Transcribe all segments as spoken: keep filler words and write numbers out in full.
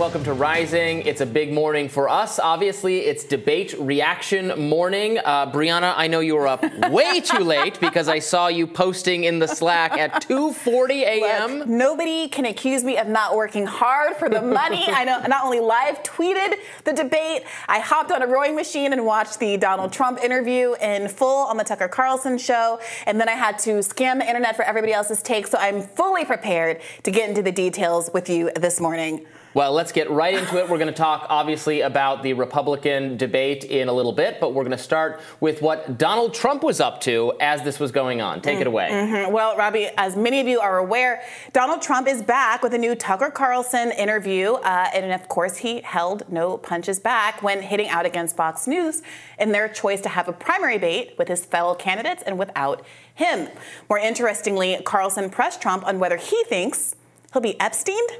welcome to Rising. It's a big morning for us. Obviously, it's debate reaction morning. Uh, Brianna, I know you were up way too late because I saw you posting in the Slack at two forty a.m. Look, nobody can accuse me of not working hard for the money. I know. Not only live tweeted the debate, I hopped on a rowing machine and watched the Donald Trump interview in full on the Tucker Carlson show, and then I had to scan the internet for everybody else's take. So I'm fully prepared to get into the details with you this morning. Well, let's get right into it. We're going to talk, obviously, about the Republican debate in a little bit, but we're going to start with what Donald Trump was up to as this was going on. Take mm, it away. Mm-hmm. Well, Robbie, as many of you are aware, Donald Trump is back with a new Tucker Carlson interview. Uh, and, of course, he held no punches back when hitting out against Fox News in their choice to have a primary debate with his fellow candidates and without him. More interestingly, Carlson pressed Trump on whether he thinks he'll be Epsteined.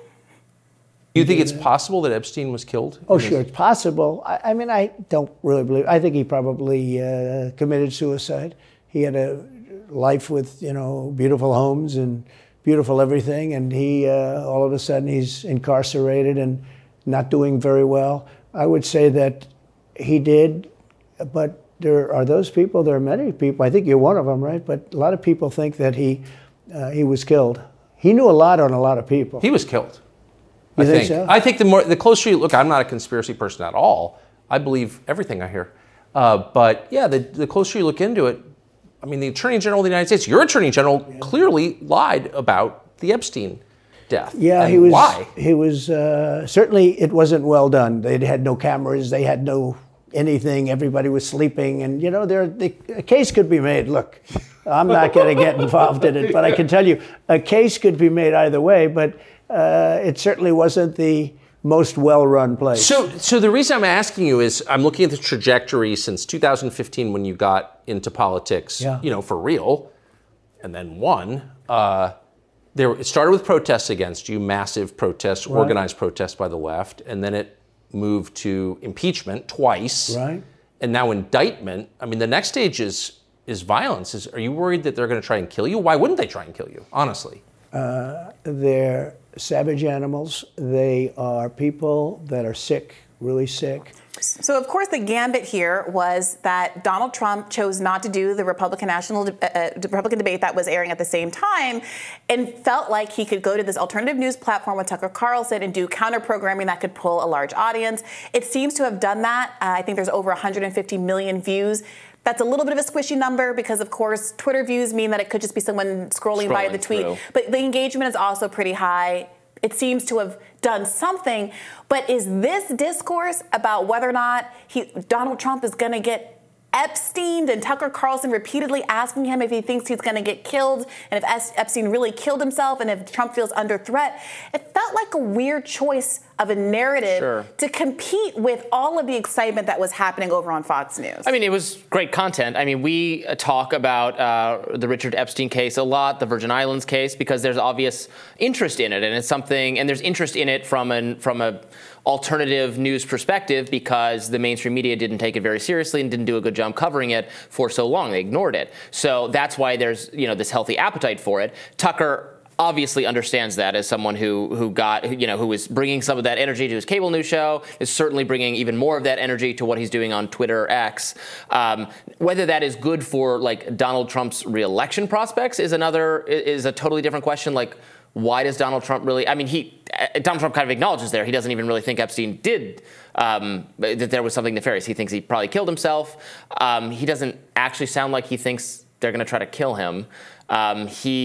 Do you think it's possible that Epstein was killed? Oh, sure, it's possible. I, I mean, I don't really believe. I think he probably uh, committed suicide. He had a life with, you know, beautiful homes and beautiful everything, and he uh, all of a sudden he's incarcerated and not doing very well. I would say that he did, but there are those people. There are many people. I think you're one of them, right? But a lot of people think that he uh, he was killed. He knew a lot on a lot of people. He was killed. I think. think so? I think the more the closer you look, I'm not a conspiracy person at all. I believe everything I hear. Uh, but yeah, the, the closer you look into it, I mean, the Attorney General of the United States, your Attorney General, yeah. clearly lied about the Epstein death. Yeah, and he was. Why? He was uh, certainly it wasn't well done. They had no cameras. They had no anything. Everybody was sleeping, and you know, there the, a case could be made. Look, I'm not going to get involved in it, but I can tell you, a case could be made either way. But Uh, it certainly wasn't the most well-run place. So, so the reason I'm asking you is I'm looking at the trajectory since two thousand fifteen when you got into politics, yeah. you know, for real, and then won. Uh, there, it started with protests against you, massive protests, right. organized protests by the left, and then it moved to impeachment twice, right. and now indictment. I mean, the next stage is is violence. Is, are you worried that they're going to try and kill you? Why wouldn't they try and kill you, honestly? Uh, they're savage animals. They are people that are sick, really sick. So, of course, the gambit here was that Donald Trump chose not to do the Republican national uh, Republican debate that was airing at the same time and felt like he could go to this alternative news platform with Tucker Carlson and do counter-programming that could pull a large audience. It seems to have done that. Uh, I think there's over one hundred fifty million views. That's a little bit of a squishy number because, of course, Twitter views mean that it could just be someone scrolling, scrolling by the tweet. Through. But the engagement is also pretty high. It seems to have done something. But is this discourse about whether or not he, Donald Trump is going to get Epsteined and Tucker Carlson repeatedly asking him if he thinks he's going to get killed and if Epstein really killed himself and if Trump feels under threat? It felt like a weird choice of a narrative sure. to compete with all of the excitement that was happening over on Fox News. I mean, it was great content. I mean, we talk about uh, the Richard Epstein case a lot, the Virgin Islands case, because there's obvious interest in it, and it's something, and there's interest in it from an from a alternative news perspective because the mainstream media didn't take it very seriously and didn't do a good job covering it for so long. They ignored it. So that's why there's, you know, this healthy appetite for it. Tucker obviously understands that as someone who who got, you know, who is bringing some of that energy to his cable news show, is certainly bringing even more of that energy to what he's doing on Twitter X. Um, whether that is good for, like, Donald Trump's reelection prospects is another, is a totally different question. Like, why does Donald Trump really, I mean, he, Donald Trump kind of acknowledges there. He doesn't even really think Epstein did, um, that there was something nefarious. He thinks he probably killed himself. Um, he doesn't actually sound like he thinks they're going to try to kill him. Um, he,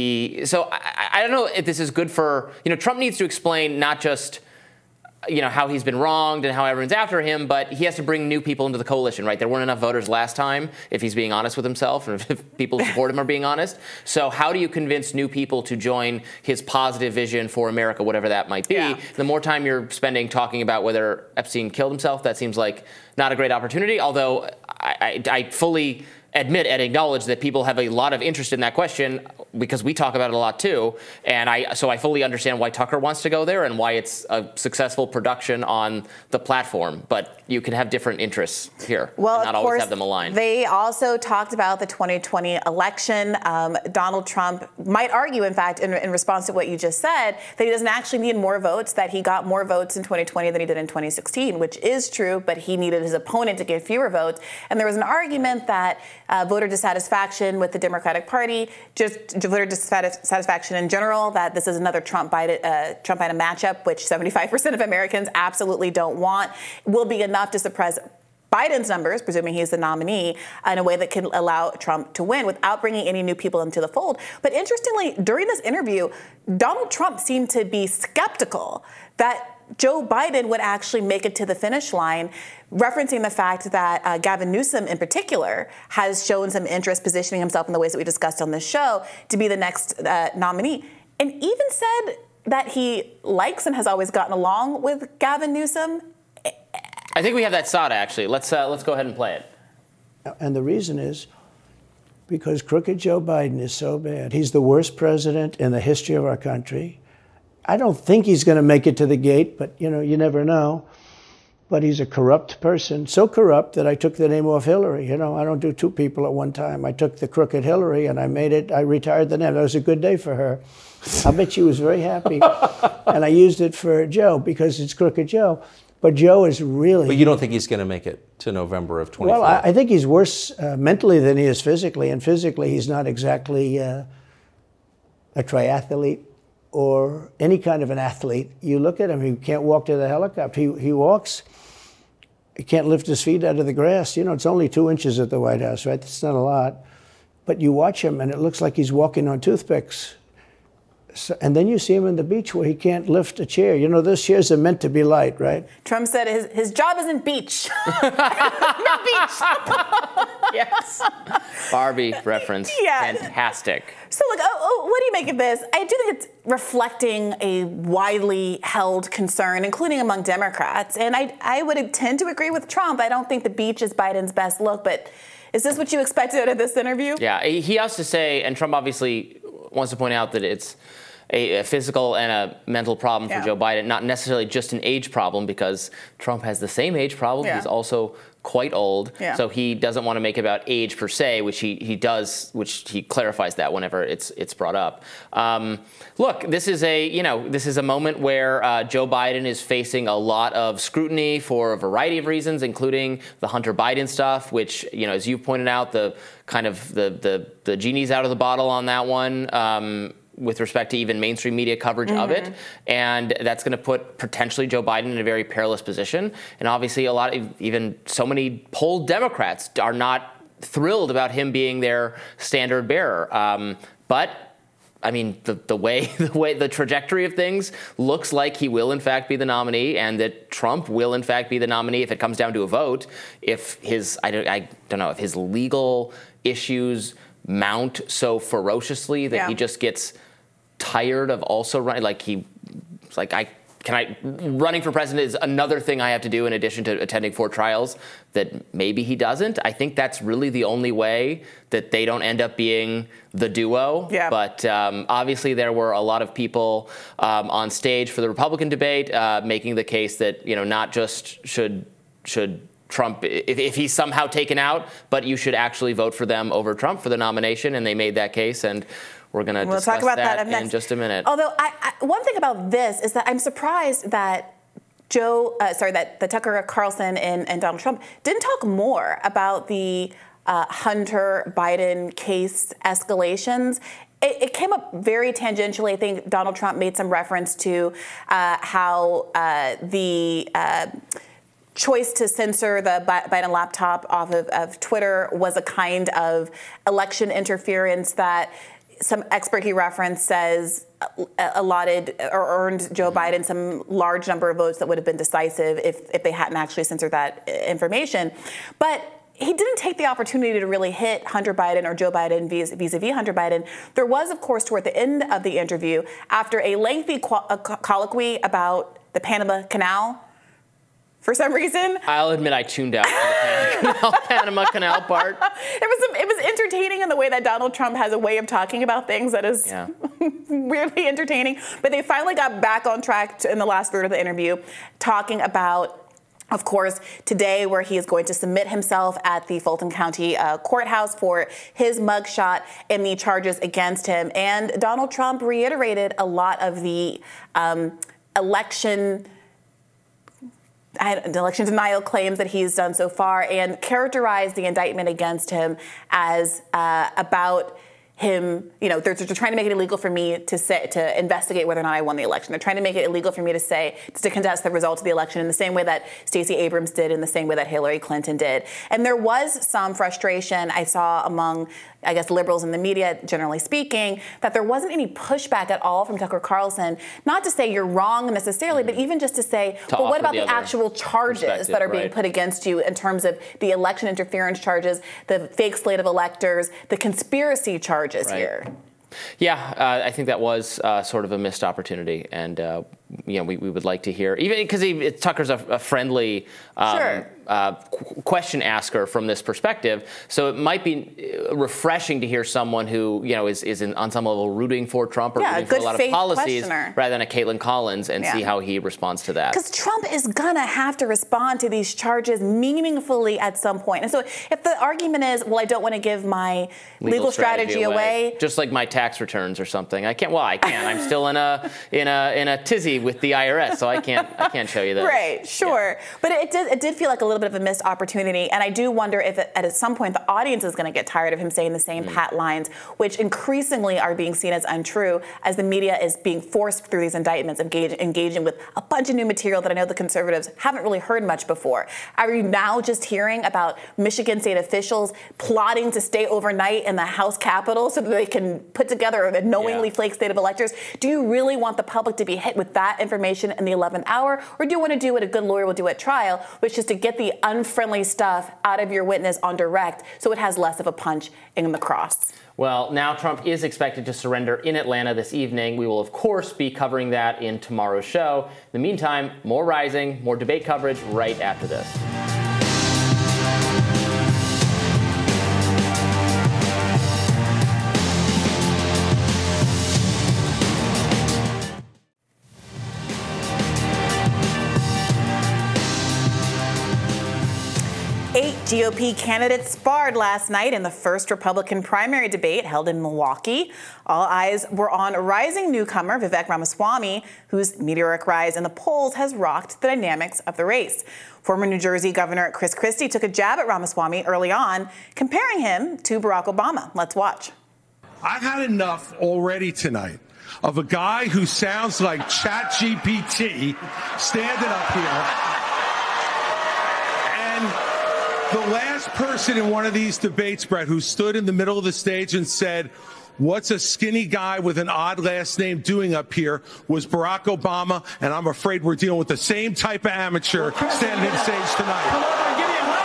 so I, I don't know if this is good for, you know, Trump needs to explain not just, you know, how he's been wronged and how everyone's after him, but he has to bring new people into the coalition, right? There weren't enough voters last time, if he's being honest with himself and if people who support him are being honest. So how do you convince new people to join his positive vision for America, whatever that might be? Yeah. The more time you're spending talking about whether Epstein killed himself, that seems like not a great opportunity, although I, I, I fully admit and acknowledge that people have a lot of interest in that question because we talk about it a lot too. And I so I fully understand why Tucker wants to go there and why it's a successful production on the platform. But you can have different interests here. Well, and not of course, always have them aligned. They also talked about the twenty twenty election. Um, Donald Trump might argue, in fact, in, in response to what you just said, that he doesn't actually need more votes, that he got more votes in twenty twenty than he did in twenty sixteen, which is true, but he needed his opponent to get fewer votes. And there was an argument that uh, voter dissatisfaction with the Democratic Party, just voter dissatisfaction in general, that this is another Trump-Biden uh, Trump-Biden matchup, which seventy-five percent of Americans absolutely don't want, will be enough to suppress Biden's numbers, presuming he's the nominee, in a way that can allow Trump to win without bringing any new people into the fold. But interestingly, during this interview, Donald Trump seemed to be skeptical that Joe Biden would actually make it to the finish line, referencing the fact that uh, Gavin Newsom in particular has shown some interest, positioning himself in the ways that we discussed on this show, to be the next uh, nominee. And even said that he likes and has always gotten along with Gavin Newsom. I think we have that S O D actually. Let's uh, let's go ahead and play it. And the reason is because crooked Joe Biden is so bad. He's the worst president in the history of our country. I don't think he's going to make it to the gate, but, you know, you never know. But he's a corrupt person, so corrupt that I took the name off Hillary. You know, I don't do two people at one time. I took the crooked Hillary and I made it, I retired the name. That was a good day for her. I bet she was very happy. And I used it for Joe because it's crooked Joe. But Joe is really... But you don't think he's going to make it to November of twenty-four? Well, I, I think he's worse uh, mentally than he is physically. And physically, he's not exactly uh, a triathlete or any kind of an athlete. You look at him, he can't walk to the helicopter. He he walks, he can't lift his feet out of the grass. You know, it's only two inches at the White House, right? That's not a lot. But you watch him, and it looks like he's walking on toothpicks. So, and then you see him on the beach where he can't lift a chair. You know, those chairs are meant to be light, right? Trump said his, his job isn't beach. Not beach. Yes. Barbie reference. Yeah. Fantastic. So, look, oh, oh, what do you make of this? I do think it's reflecting a widely held concern, including among Democrats. And I, I would tend to agree with Trump. I don't think the beach is Biden's best look. But is this what you expected out of this interview? Yeah. He has to say, and Trump obviously wants to point out that it's A, a physical and a mental problem for yeah. Joe Biden, not necessarily just an age problem, because Trump has the same age problem. Yeah. He's also quite old, yeah. so he doesn't want to make it about age per se, which he, he does, which he clarifies that whenever it's it's brought up. Um, look, this is a you know this is a moment where uh, Joe Biden is facing a lot of scrutiny for a variety of reasons, including the Hunter Biden stuff, which you know as you pointed out, the kind of the the, the genie's out of the bottle on that one. Um, with respect to even mainstream media coverage mm-hmm. of it. And that's going to put potentially Joe Biden in a very perilous position. And obviously a lot of even so many polled Democrats are not thrilled about him being their standard bearer. Um, but I mean, the, the way the way the trajectory of things looks like he will, in fact, be the nominee, and that Trump will, in fact, be the nominee if it comes down to a vote. If his I don't, I don't know if his legal issues mount so ferociously that yeah. he just gets tired of also running, like he, like I, can I, running for president is another thing I have to do in addition to attending four trials, that maybe he doesn't. I think that's really the only way that they don't end up being the duo. Yeah. But um, obviously there were a lot of people um, on stage for the Republican debate uh, making the case that, you know, not just should, should, Trump, if, if he's somehow taken out, but you should actually vote for them over Trump for the nomination, and they made that case, and we're going to we'll discuss talk about that, that in just a minute. Although, I, I, one thing about this is that I'm surprised that Joe, uh, sorry, that the Tucker Carlson and, and Donald Trump didn't talk more about the uh, Hunter Biden case escalations. It, it came up very tangentially. I think Donald Trump made some reference to uh, how uh, the... Uh, choice to censor the Biden laptop off of, of Twitter was a kind of election interference that some expert he referenced says allotted or earned Joe Biden some large number of votes that would have been decisive if, if they hadn't actually censored that information. But he didn't take the opportunity to really hit Hunter Biden or Joe Biden vis-a-vis Hunter Biden. There was, of course, toward the end of the interview, after a lengthy qual- a colloquy about the Panama Canal. For some reason, I'll admit I tuned out. Canal, Panama Canal part. It was it was entertaining in the way that Donald Trump has a way of talking about things that is yeah. weirdly entertaining. But they finally got back on track to, in the last third of the interview, talking about, of course, today where he is going to submit himself at the Fulton County uh, courthouse for his mugshot and the charges against him. And Donald Trump reiterated a lot of the um, election I, election denial claims that he's done so far, and characterized the indictment against him as uh, about him, you know, they're, they're trying to make it illegal for me to say, to investigate whether or not I won the election. They're trying to make it illegal for me to say, to contest the result of the election in the same way that Stacey Abrams did, in the same way that Hillary Clinton did. And there was some frustration I saw among, I guess, liberals in the media, generally speaking, that there wasn't any pushback at all from Tucker Carlson, not to say you're wrong necessarily, mm-hmm. but even just to say, to well, what about the, the actual charges that are being right. put against you in terms of the election interference charges, the fake slate of electors, the conspiracy charges right. here? Yeah, uh, I think that was uh, sort of a missed opportunity, and uh, you know, we, we would like to hear, even because he, Tucker's a, a friendly um, sure. uh, qu- question asker from this perspective, so it might be refreshing to hear someone who, you know, is is in, on some level rooting for Trump or yeah, rooting a for a lot of policies questioner. rather than a Caitlin Collins, and yeah. see how he responds to that. Because Trump is gonna have to respond to these charges meaningfully at some point, and so if the argument is, well, I don't want to give my legal, legal strategy, strategy away, away, just like my tax returns or something, I can't. Well, I can't. I'm still in a in a in a tizzy with the I R S, so I can't I can't show you that. Right, sure. Yeah. But it did it did feel like a little bit of a missed opportunity, and I do wonder if it, at some point the audience is going to get tired of him saying the same mm. pat lines, which increasingly are being seen as untrue as the media is being forced through these indictments, engage, engaging with a bunch of new material that I know the conservatives haven't really heard much before. Are you now just hearing about Michigan state officials plotting to stay overnight in the House Capitol so that they can put together a knowingly yeah. flaked state of electors? Do you really want the public to be hit with that information in the eleventh hour, or do you want to do what a good lawyer will do at trial, which is to get the unfriendly stuff out of your witness on direct so it has less of a punch in the cross? Well, now Trump is expected to surrender in Atlanta this evening. We will, of course, be covering that in tomorrow's show. In the meantime, more Rising, more debate coverage right after this. G O P candidates sparred last night in the first Republican primary debate held in Milwaukee. All eyes were on rising newcomer Vivek Ramaswamy, whose meteoric rise in the polls has rocked the dynamics of the race. Former New Jersey Governor Chris Christie took a jab at Ramaswamy early on, comparing him to Barack Obama. Let's watch. I've had enough already tonight of a guy who sounds like ChatGPT standing up here and... The last person in one of these debates, Brett, who stood in the middle of the stage and said, "What's a skinny guy with an odd last name doing up here?" was Barack Obama, and I'm afraid we're dealing with the same type of amateur standing on stage tonight. Come over and give me a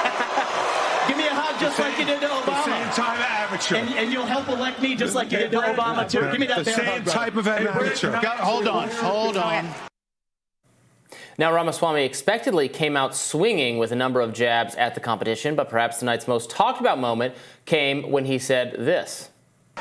hug. Give me a hug just same, like you did to Obama. The same type of amateur. And, and you'll help elect me just like you did to Obama, too. Give me that the same hug, type of amateur. Got, hold on, hold on. Now, Ramaswamy expectedly came out swinging with a number of jabs at the competition, but perhaps tonight's most talked about moment came when he said this.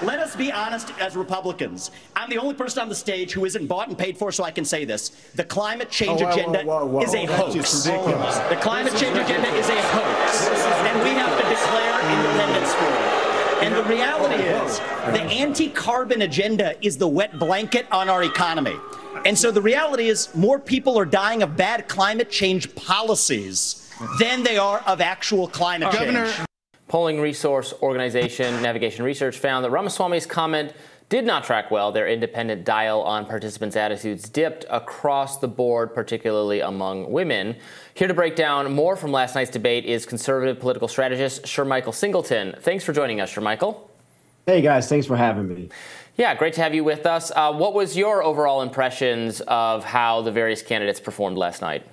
Let us be honest as Republicans. I'm the only person on the stage who isn't bought and paid for, so I can say this. The climate change oh, whoa, agenda whoa, whoa, whoa. is a hoax. Oh, the climate change ridiculous. agenda is a hoax, is and we have to declare independence for it. And the reality is, the anti-carbon agenda is the wet blanket on our economy. And so the reality is, more people are dying of bad climate change policies than they are of actual climate change. Governor. Polling resource organization Navigation Research found that Ramaswamy's comment did not track well. Their independent dial on participants' attitudes dipped across the board, particularly among women. Here to break down more from last night's debate is conservative political strategist Shermichael Singleton. Thanks for joining us, Shermichael. Hey, guys. Thanks for having me. Yeah, great to have you with us. Uh, what was your overall impressions of how the various candidates performed last night?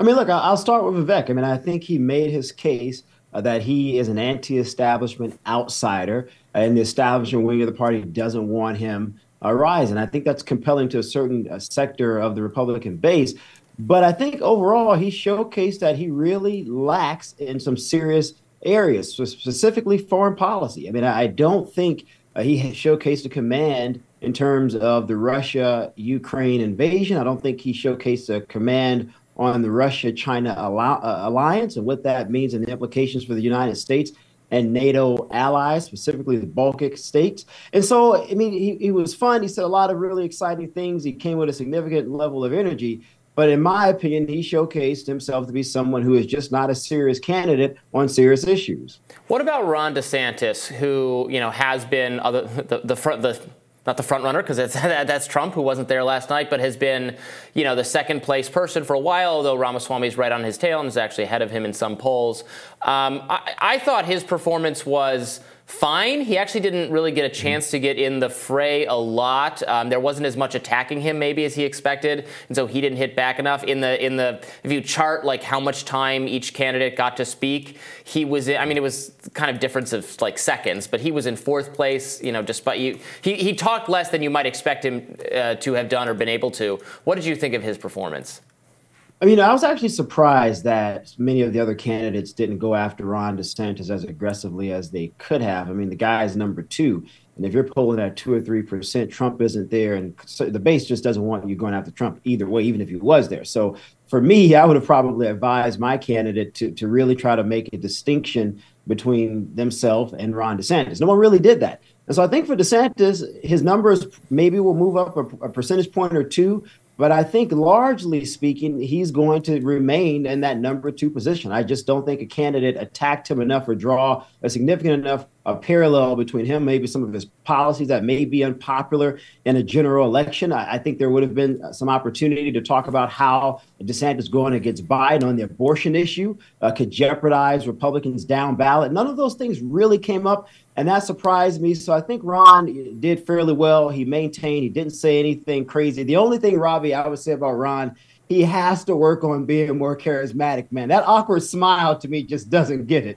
I mean, look, I'll start with Vivek. I mean, I think he made his case uh, that he is an anti-establishment outsider, and the establishment wing of the party doesn't want him uh, rising. I think that's compelling to a certain uh, sector of the Republican base. But I think overall he showcased that he really lacks in some serious areas, specifically foreign policy. I mean, I don't think uh, he showcased a command in terms of the Russia-Ukraine invasion. I don't think he showcased a command on the Russia-China alli- uh, alliance and what that means and the implications for the United States and NATO allies, specifically the Baltic states. And so, I mean, he, he was fun. He said a lot of really exciting things. He came with a significant level of energy. But in my opinion, he showcased himself to be someone who is just not a serious candidate on serious issues. What about Ron DeSantis, who, you know, has been other, the, the front, the not the front runner, because that's, that's Trump, who wasn't there last night, but has been, you know, the second place person for a while, although Ramaswamy's right on his tail and is actually ahead of him in some polls. Um, I, I thought his performance was fine. He actually didn't really get a chance to get in the fray a lot. Um, there wasn't as much attacking him maybe as he expected, and so he didn't hit back enough. In the in the if you chart like how much time each candidate got to speak, he was in, I mean, it was kind of difference of like seconds, but he was in fourth place. You know, despite you, he he talked less than you might expect him uh, to have done or been able to. What did you think of his performance? I mean, I was actually surprised that many of the other candidates didn't go after Ron DeSantis as aggressively as they could have. I mean, the guy is number two. And if you're polling at two or three percent, Trump isn't there. And so the base just doesn't want you going after Trump either way, even if he was there. So for me, I would have probably advised my candidate to, to really try to make a distinction between themselves and Ron DeSantis. No one really did that. And so I think for DeSantis, his numbers maybe will move up a, a percentage point or two. But I think largely speaking, he's going to remain in that number two position. I just don't think a candidate attacked him enough or draw a significant enough a parallel between him, maybe some of his policies that may be unpopular in a general election. I, I think there would have been some opportunity to talk about how DeSantis going against Biden on the abortion issue uh, could jeopardize Republicans down ballot. None of those things really came up, and that surprised me. So I think Ron did fairly well. He maintained. He didn't say anything crazy. The only thing, Robbie, I would say about Ron, he has to work on being more charismatic, man. That awkward smile to me just doesn't get it.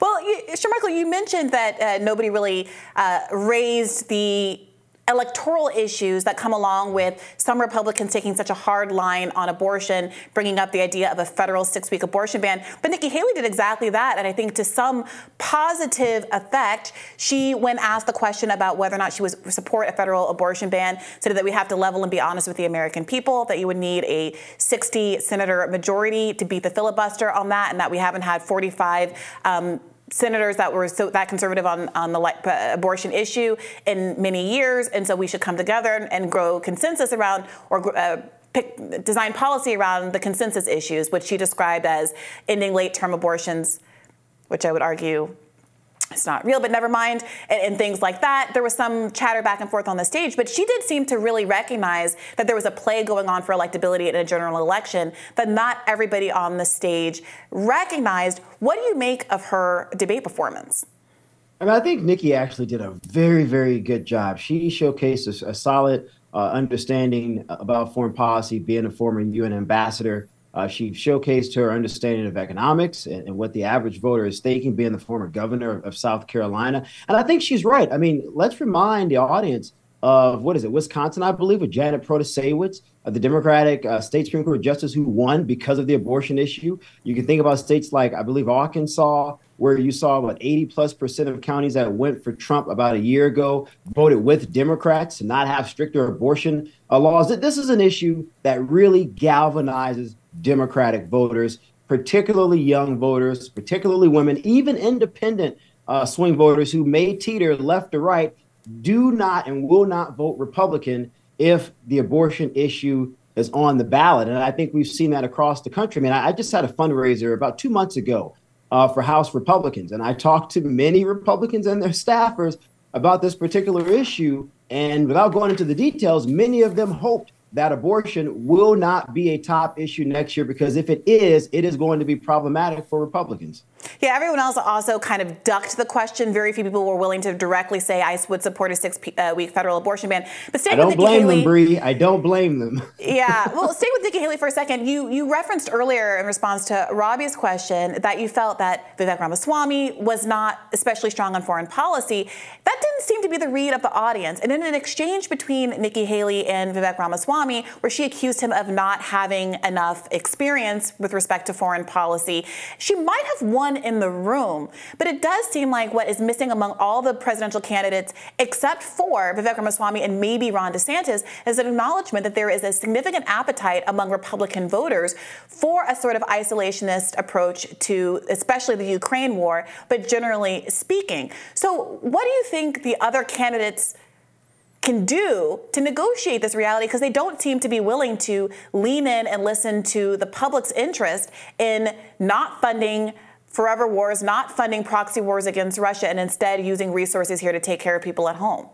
Well, Shermichael, you mentioned that uh, nobody really uh, raised the electoral issues that come along with some Republicans taking such a hard line on abortion, bringing up the idea of a federal six-week abortion ban. But Nikki Haley did exactly that, and I think to some positive effect. She, when asked the question about whether or not she would support a federal abortion ban, said that we have to level and be honest with the American people, that you would need a sixty-senator majority to beat the filibuster on that, and that we haven't had forty-five um senators that were so that conservative on, on the uh, abortion issue in many years. And so we should come together and, and grow consensus around or uh, pick, design policy around the consensus issues, which she described as ending late-term abortions, which I would argue it's not real, but never mind, and, and things like that. There was some chatter back and forth on the stage, but she did seem to really recognize that there was a play going on for electability in a general election that not everybody on the stage recognized. What do you make of her debate performance? I mean, I think Nikki actually did a very, very good job. She showcased a, a solid uh, understanding about foreign policy, being a former U N ambassador. Uh, she showcased her understanding of economics and, and what the average voter is thinking, being the former governor of, of South Carolina. And I think she's right. I mean, let's remind the audience of, what is it, Wisconsin, I believe, with Janet Protasewicz, uh, the Democratic uh, state Supreme Court justice who won because of the abortion issue. You can think about states like, I believe, Arkansas, where you saw what eighty plus percent of counties that went for Trump about a year ago voted with Democrats to not have stricter abortion uh, laws. This is an issue that really galvanizes Democratic voters, particularly young voters, particularly women, even independent uh, swing voters who may teeter left to right, do not and will not vote Republican if the abortion issue is on the ballot. And I think we've seen that across the country. I mean, I, I just had a fundraiser about two months ago uh, for House Republicans, and I talked to many Republicans and their staffers about this particular issue. And without going into the details, many of them hoped that abortion will not be a top issue next year, because if it is, it is going to be problematic for Republicans. Yeah, everyone else also kind of ducked the question. Very few people were willing to directly say ICE would support a six-week federal abortion ban. But stay I don't with blame Haley. them, Bree. I don't blame them. Yeah. Well, stay with Nikki Haley for a second. You you referenced earlier in response to Robbie's question that you felt that Vivek Ramaswamy was not especially strong on foreign policy. That didn't seem to be the read of the audience. And in an exchange between Nikki Haley and Vivek Ramaswamy, where she accused him of not having enough experience with respect to foreign policy, she might have won in the room. But it does seem like what is missing among all the presidential candidates, except for Vivek Ramaswamy and maybe Ron DeSantis, is an acknowledgement that there is a significant appetite among Republican voters for a sort of isolationist approach to especially the Ukraine war, but generally speaking. So what do you think the other candidates can do to negotiate this reality, because they don't seem to be willing to lean in and listen to the public's interest in not funding forever wars, not funding proxy wars against Russia, and instead using resources here to take care of people at home?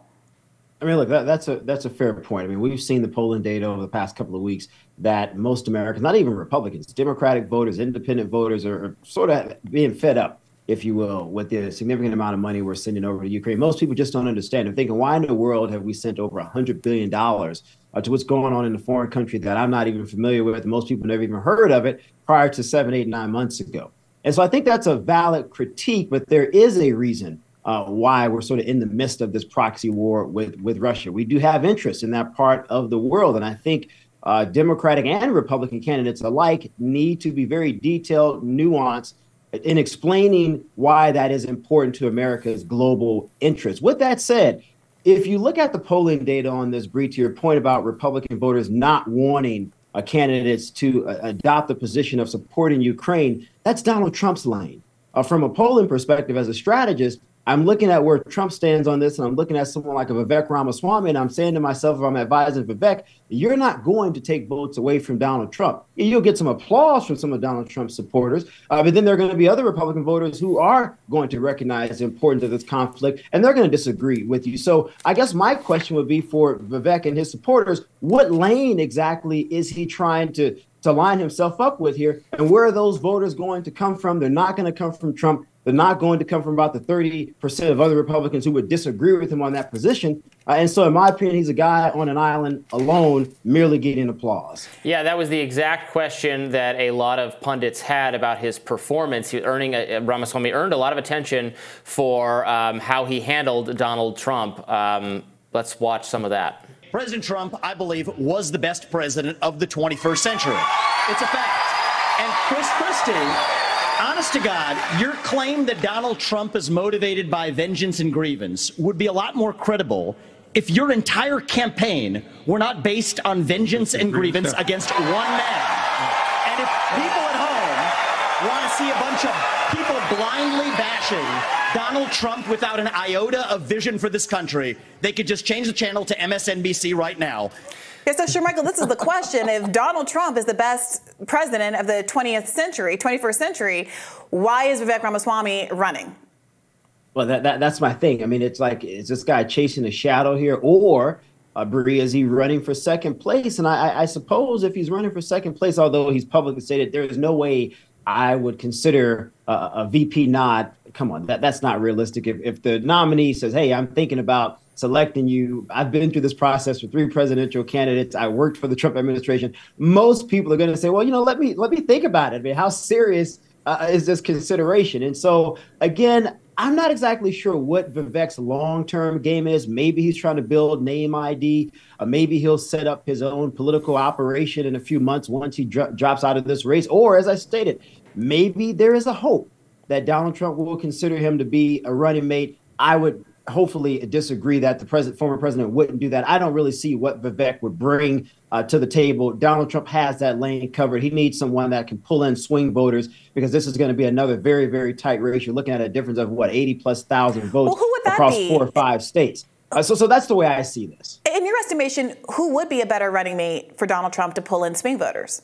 I mean, look, that, that's a that's a fair point. I mean, we've seen the polling data over the past couple of weeks that most Americans, not even Republicans, Democratic voters, independent voters are, are sort of being fed up, if you will, with the significant amount of money we're sending over to Ukraine. Most people just don't understand. I'm thinking, why in the world have we sent over one hundred billion dollars uh, to what's going on in a foreign country that I'm not even familiar with? Most people never even heard of it prior to seven, eight, nine months ago. And so I think that's a valid critique, but there is a reason uh, why we're sort of in the midst of this proxy war with, with Russia. We do have interest in that part of the world. And I think uh, Democratic and Republican candidates alike need to be very detailed, nuanced, in explaining why that is important to America's global interests. With that said, if you look at the polling data on this, Bree, to your point about Republican voters not wanting uh, candidates to uh, adopt the position of supporting Ukraine, that's Donald Trump's lane. Uh, from a polling perspective, as a strategist, I'm looking at where Trump stands on this, and I'm looking at someone like a Vivek Ramaswamy, and I'm saying to myself, if I'm advising Vivek, you're not going to take votes away from Donald Trump. You'll get some applause from some of Donald Trump's supporters, uh, but then there are going to be other Republican voters who are going to recognize the importance of this conflict, and they're going to disagree with you. So I guess my question would be for Vivek and his supporters, what lane exactly is he trying to, to line himself up with here, and where are those voters going to come from? They're not going to come from Trump. They're not going to come from about the thirty percent of other Republicans who would disagree with him on that position. Uh, and so, in my opinion, he's a guy on an island alone, merely getting applause. Yeah, that was the exact question that a lot of pundits had about his performance. He earning a, Ramaswamy earned a lot of attention for um, how he handled Donald Trump. Um, let's watch some of that. President Trump, I believe, was the best president of the twenty-first century. It's a fact. And Chris Christie, honest to God, your claim that Donald Trump is motivated by vengeance and grievance would be a lot more credible if your entire campaign were not based on vengeance and grievance against one man. And if people at home want to see a bunch of people blindly bashing Donald Trump without an iota of vision for this country, they could just change the channel to M S N B C right now. Yeah, so, Shermichael, this is the question. If Donald Trump is the best president of the twentieth century, twenty-first century, why is Vivek Ramaswamy running? Well, that, that that's my thing. I mean, it's like, is this guy chasing a shadow here? Or, uh, Bree, is he running for second place? And I, I suppose if he's running for second place, although he's publicly stated there is no way I would consider uh, a V P nod. Come on, that, that's not realistic. If, if the nominee says, hey, I'm thinking about selecting you. I've been through this process with three presidential candidates. I worked for the Trump administration. Most people are going to say, well, you know, let me let me think about it. I mean, how serious uh, is this consideration? And so, again, I'm not exactly sure what Vivek's long-term game is. Maybe he's trying to build name I D. Uh, maybe he'll set up his own political operation in a few months once he dro- drops out of this race. Or, as I stated, maybe there is a hope that Donald Trump will consider him to be a running mate. I would hopefully disagree that the president, former president wouldn't do that. I don't really see what Vivek would bring uh, to the table. Donald Trump has that lane covered. He needs someone that can pull in swing voters because this is going to be another very, very tight race. You're looking at a difference of, what, eighty plus thousand votes well, who would that across be? four or five states. Uh, so, so that's the way I see this. In your estimation, who would be a better running mate for Donald Trump to pull in swing voters?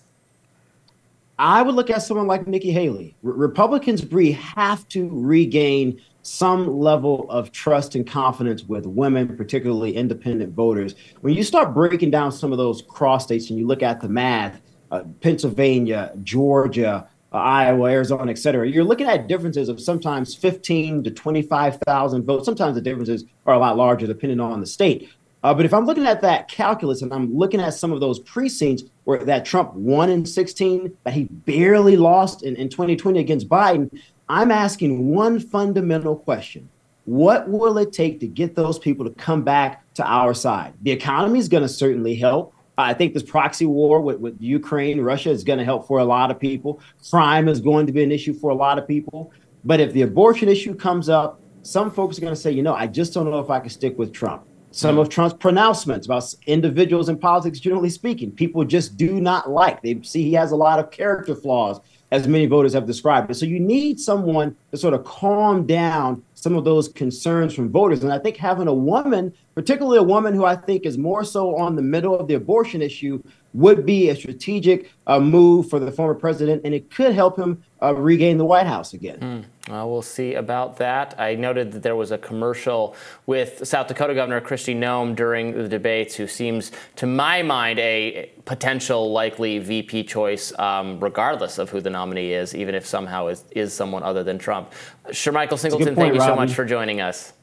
I would look at someone like Nikki Haley. Re- Republicans, Bree, have to regain some level of trust and confidence with women, particularly independent voters. When you start breaking down some of those cross states and you look at the math, uh, Pennsylvania, Georgia, uh, Iowa, Arizona, et cetera, you're looking at differences of sometimes fifteen to twenty-five thousand votes. Sometimes the differences are a lot larger depending on the state. Uh, but if I'm looking at that calculus and I'm looking at some of those precincts where that Trump won in sixteen, that he barely lost in, in twenty twenty against Biden, I'm asking one fundamental question. What will it take to get those people to come back to our side? The economy is going to certainly help. I think this proxy war with, with Ukraine, Russia is going to help for a lot of people. Crime is going to be an issue for a lot of people. But if the abortion issue comes up, some folks are going to say, you know, I just don't know if I can stick with Trump. Some of Trump's pronouncements about individuals in politics, generally speaking, people just do not like. They see he has a lot of character flaws, as many voters have described it. So you need someone to sort of calm down some of those concerns from voters. And I think having a woman, particularly a woman who I think is more so on the middle of the abortion issue, would be a strategic uh, move for the former president, and it could help him uh, regain the White House again. Mm. Well, we'll see about that. I noted that there was a commercial with South Dakota Governor Kristi Noem during the debates, who seems, to my mind, a potential likely V P choice, um, regardless of who the nominee is, even if somehow is, is someone other than Trump. Shermichael Singleton, point, thank you Robin. so much for joining us.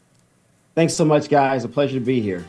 Thanks so much, guys. A pleasure to be here.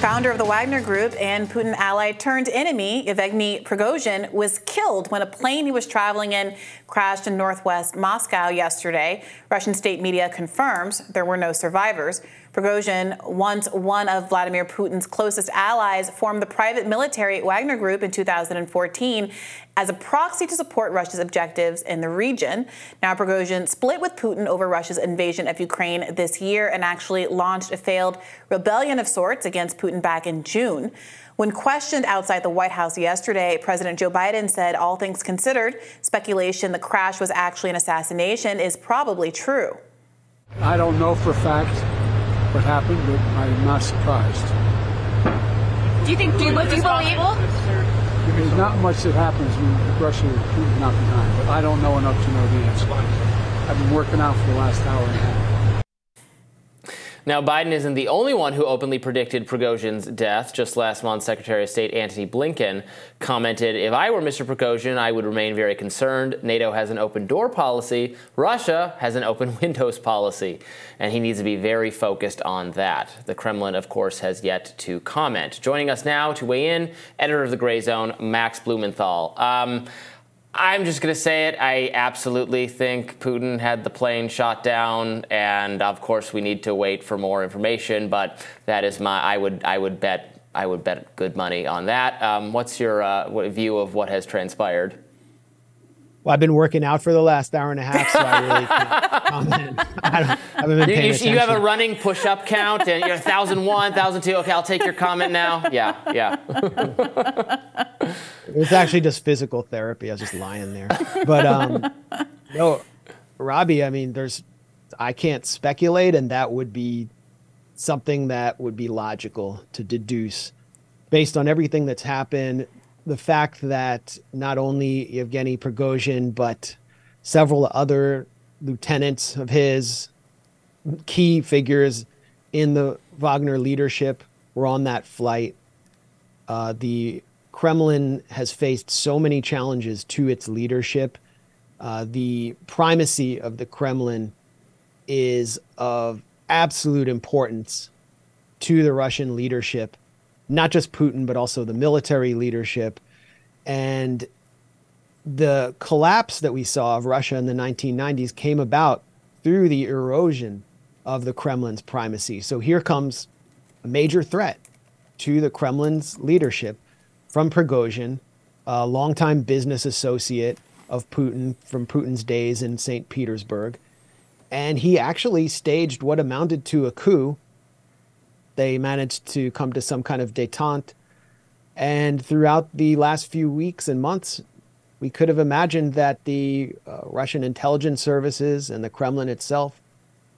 Founder of the Wagner Group and Putin ally turned enemy, Yevgeny Prigozhin, was killed when a plane he was traveling in crashed in northwest Moscow yesterday. Russian state media confirms there were no survivors. Prigozhin, once one of Vladimir Putin's closest allies, formed the private military Wagner Group in two thousand fourteen as a proxy to support Russia's objectives in the region. Now Prigozhin split with Putin over Russia's invasion of Ukraine this year and actually launched a failed rebellion of sorts against Putin back in June. When questioned outside the White House yesterday, President Joe Biden said, all things considered, speculation the crash was actually an assassination is probably true. I don't know for a fact what happened, but I'm not surprised. Do you think, do you, do you believe? There's not much that happens when Russia and Putin are behind, but I don't know enough to know the answer. I've been working out for the last hour and a half. Now, Biden isn't the only one who openly predicted Prigozhin's death. Just last month, Secretary of State Antony Blinken commented, if I were Mister Prigozhin, I would remain very concerned. NATO has an open door policy. Russia has an open windows policy. And he needs to be very focused on that. The Kremlin, of course, has yet to comment. Joining us now to weigh in, editor of The Gray Zone, Max Blumenthal. Um, I'm just going to say it. I absolutely think Putin had the plane shot down, and of course we need to wait for more information. But that is my. I would. I would bet. I would bet good money on that. Um, what's your uh, what view of what has transpired? Well, I've been working out for the last hour and a half, so I really can't comment. I, don't, I haven't been paying attention. You have a running push-up count, and you're one thousand one, one thousand two. Okay, I'll take your comment now. Yeah, yeah. It's actually just physical therapy. I was just lying there. But, um, no, Robbie, I mean, there's, I can't speculate, and that would be something that would be logical to deduce based on everything that's happened. The fact that not only Yevgeny Prigozhin, but several other lieutenants of his, key figures in the Wagner leadership, were on that flight. Uh, the Kremlin has faced so many challenges to its leadership. Uh, the primacy of the Kremlin is of absolute importance to the Russian leadership. Not just Putin, but also the military leadership. And the collapse that we saw of Russia in the nineteen nineties came about through the erosion of the Kremlin's primacy. So here comes a major threat to the Kremlin's leadership from Prigozhin, a longtime business associate of Putin from Putin's days in Saint Petersburg. And he actually staged what amounted to a coup. They managed to come to some kind of detente. And throughout the last few weeks and months, we could have imagined that the uh, Russian intelligence services and the Kremlin itself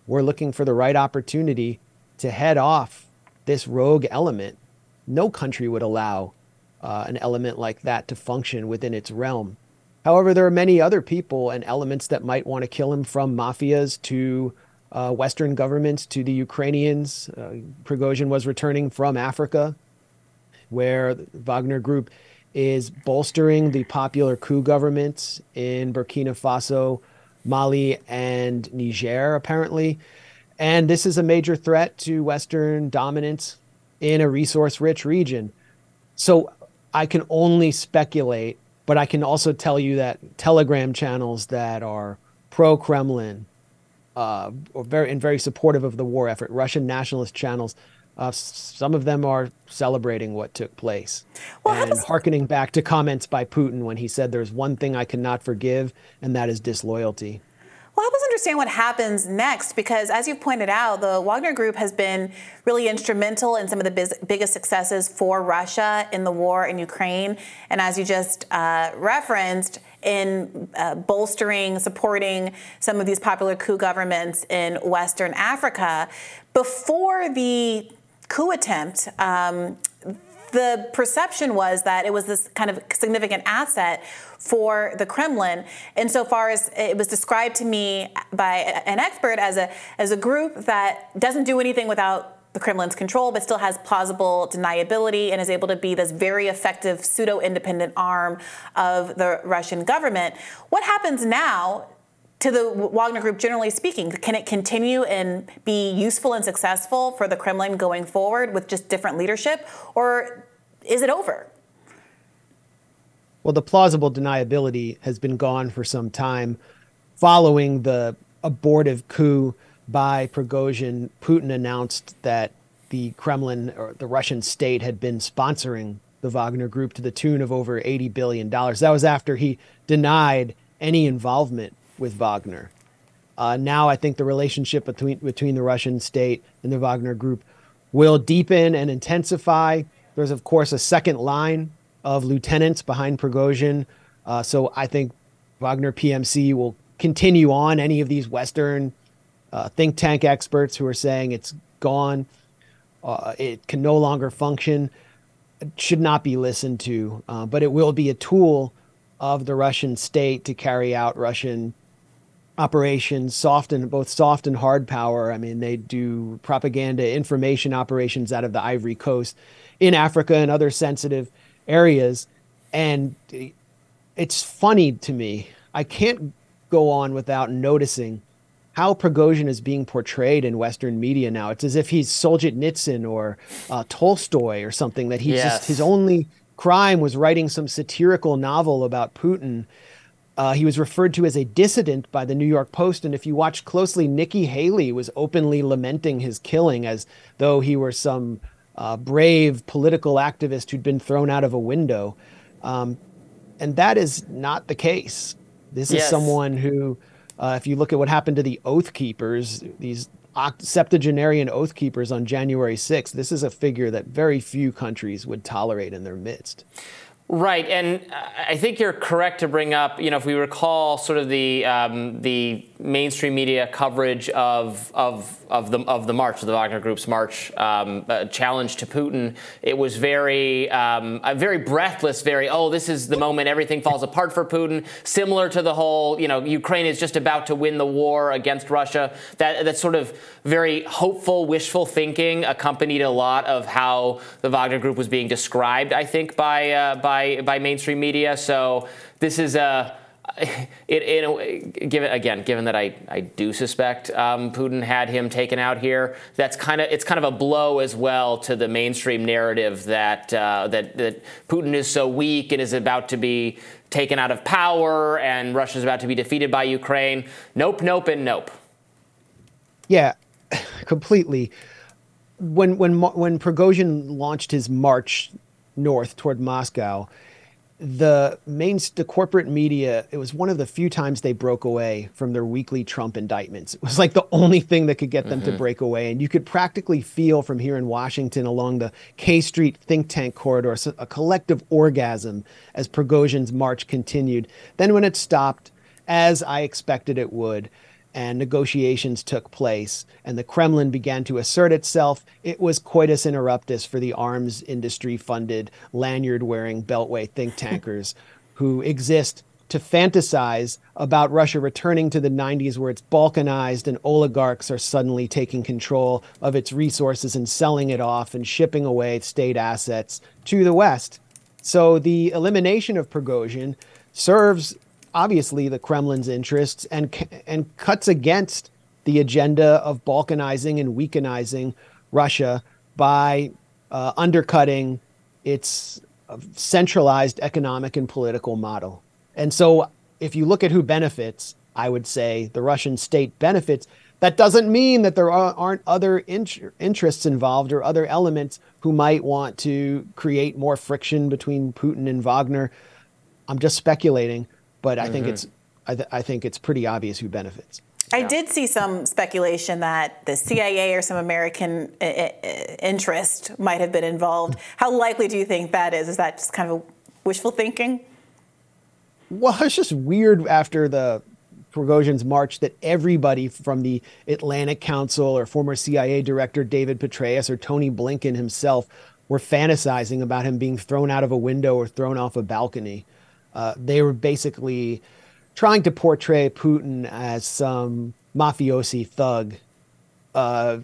were looking for the right opportunity to head off this rogue element. No country would allow uh, an element like that to function within its realm. However, there are many other people and elements that might want to kill him, from mafias to uh, Western governments to the Ukrainians. Uh, Prigozhin was returning from Africa, where the Wagner Group is bolstering the popular coup governments in Burkina Faso, Mali, and Niger, apparently. And this is a major threat to Western dominance in a resource-rich region. So I can only speculate, but I can also tell you that Telegram channels that are pro-Kremlin uh, or very and very supportive of the war effort, Russian nationalist channels, Uh, some of them are celebrating what took place, well, and does... hearkening back to comments by Putin when he said, "There's one thing I cannot forgive, and that is disloyalty." Well, help us understand what happens next, because as you pointed out, the Wagner Group has been really instrumental in some of the biz- biggest successes for Russia in the war in Ukraine. And as you just uh, referenced, in uh, bolstering, supporting some of these popular coup governments in Western Africa. Before the coup attempt, um, the perception was that it was this kind of significant asset for the Kremlin, insofar as it was described to me by an expert as a as a group that doesn't do anything without the Kremlin's control, but still has plausible deniability and is able to be this very effective pseudo-independent arm of the Russian government. What happens now to the Wagner Group, generally speaking? Can it continue and be useful and successful for the Kremlin going forward with just different leadership, or is it over? Well, the plausible deniability has been gone for some time following the abortive coup by Prigozhin. Putin announced that the Kremlin or the Russian state had been sponsoring the Wagner Group to the tune of over eighty billion dollars. That was after he denied any involvement with Wagner. Uh, now I think the relationship between between the Russian state and the Wagner Group will deepen and intensify. There's, of course, a second line of lieutenants behind Prigozhin. Uh, so I think Wagner P M C will continue on. Any of these Western uh, think tank experts who are saying it's gone, uh, it can no longer function, should not be listened to. Uh, but it will be a tool of the Russian state to carry out Russian operations, soft and both soft and hard power. I mean, they do propaganda, information operations out of the Ivory Coast in Africa and other sensitive areas. And it's funny to me. I can't go on without noticing how Prigozhin is being portrayed in Western media now. It's as if he's Solzhenitsyn or uh, Tolstoy or something, that he's yes. just his only crime was writing some satirical novel about Putin. Uh, he was referred to as a dissident by the New York Post. And if you watch closely, Nikki Haley was openly lamenting his killing as though he were some uh, brave political activist who'd been thrown out of a window. Um, and that is not the case. This yes. is someone who, uh, if you look at what happened to the Oath Keepers, these oct- septuagenarian Oath Keepers on January sixth, this is a figure that very few countries would tolerate in their midst. Right, and I think you're correct to bring up, you know, if we recall sort of the um, the mainstream media coverage of of of the of the march, of the Wagner Group's march, um, uh, challenge to Putin, it was very um, a very breathless, very oh, this is the moment everything falls apart for Putin. Similar to the whole, you know, Ukraine is just about to win the war against Russia. That that sort of very hopeful, wishful thinking accompanied a lot of how the Wagner Group was being described, I think, by uh, by. By, by mainstream media. So this is a, it, it, given again, given that I, I do suspect um, Putin had him taken out here, that's kind of, it's kind of a blow as well to the mainstream narrative that, uh, that, that Putin is so weak and is about to be taken out of power and Russia's about to be defeated by Ukraine. Nope, nope, and nope. Yeah, completely. When, when, when Prigozhin launched his march north toward Moscow, the main, the corporate media, it was one of the few times they broke away from their weekly Trump indictments. It was like the only thing that could get them mm-hmm. to break away. And you could practically feel from here in Washington along the K Street think tank corridor, a collective orgasm as Prigozhin's march continued. Then when it stopped, as I expected it would, and negotiations took place, and the Kremlin began to assert itself, it was coitus interruptus for the arms industry-funded, lanyard-wearing, beltway think tankers who exist to fantasize about Russia returning to the nineties where it's balkanized and oligarchs are suddenly taking control of its resources and selling it off and shipping away state assets to the West. So the elimination of Prigozhin serves, obviously, the Kremlin's interests and and cuts against the agenda of balkanizing and weakenizing Russia by uh, undercutting its centralized economic and political model. And so if you look at who benefits, I would say the Russian state benefits. That doesn't mean that there aren't other inter- interests involved or other elements who might want to create more friction between Putin and Wagner. I'm just speculating, but I mm-hmm. think it's I, th- I think it's pretty obvious who benefits. I yeah. did see some speculation that the C I A or some American uh, interest might have been involved. How likely do you think that is? Is that just kind of wishful thinking? Well, it's just weird after the Prigozhin's march that everybody from the Atlantic Council or former C I A director David Petraeus or Tony Blinken himself were fantasizing about him being thrown out of a window or thrown off a balcony. Uh, they were basically trying to portray Putin as some mafiosi thug uh,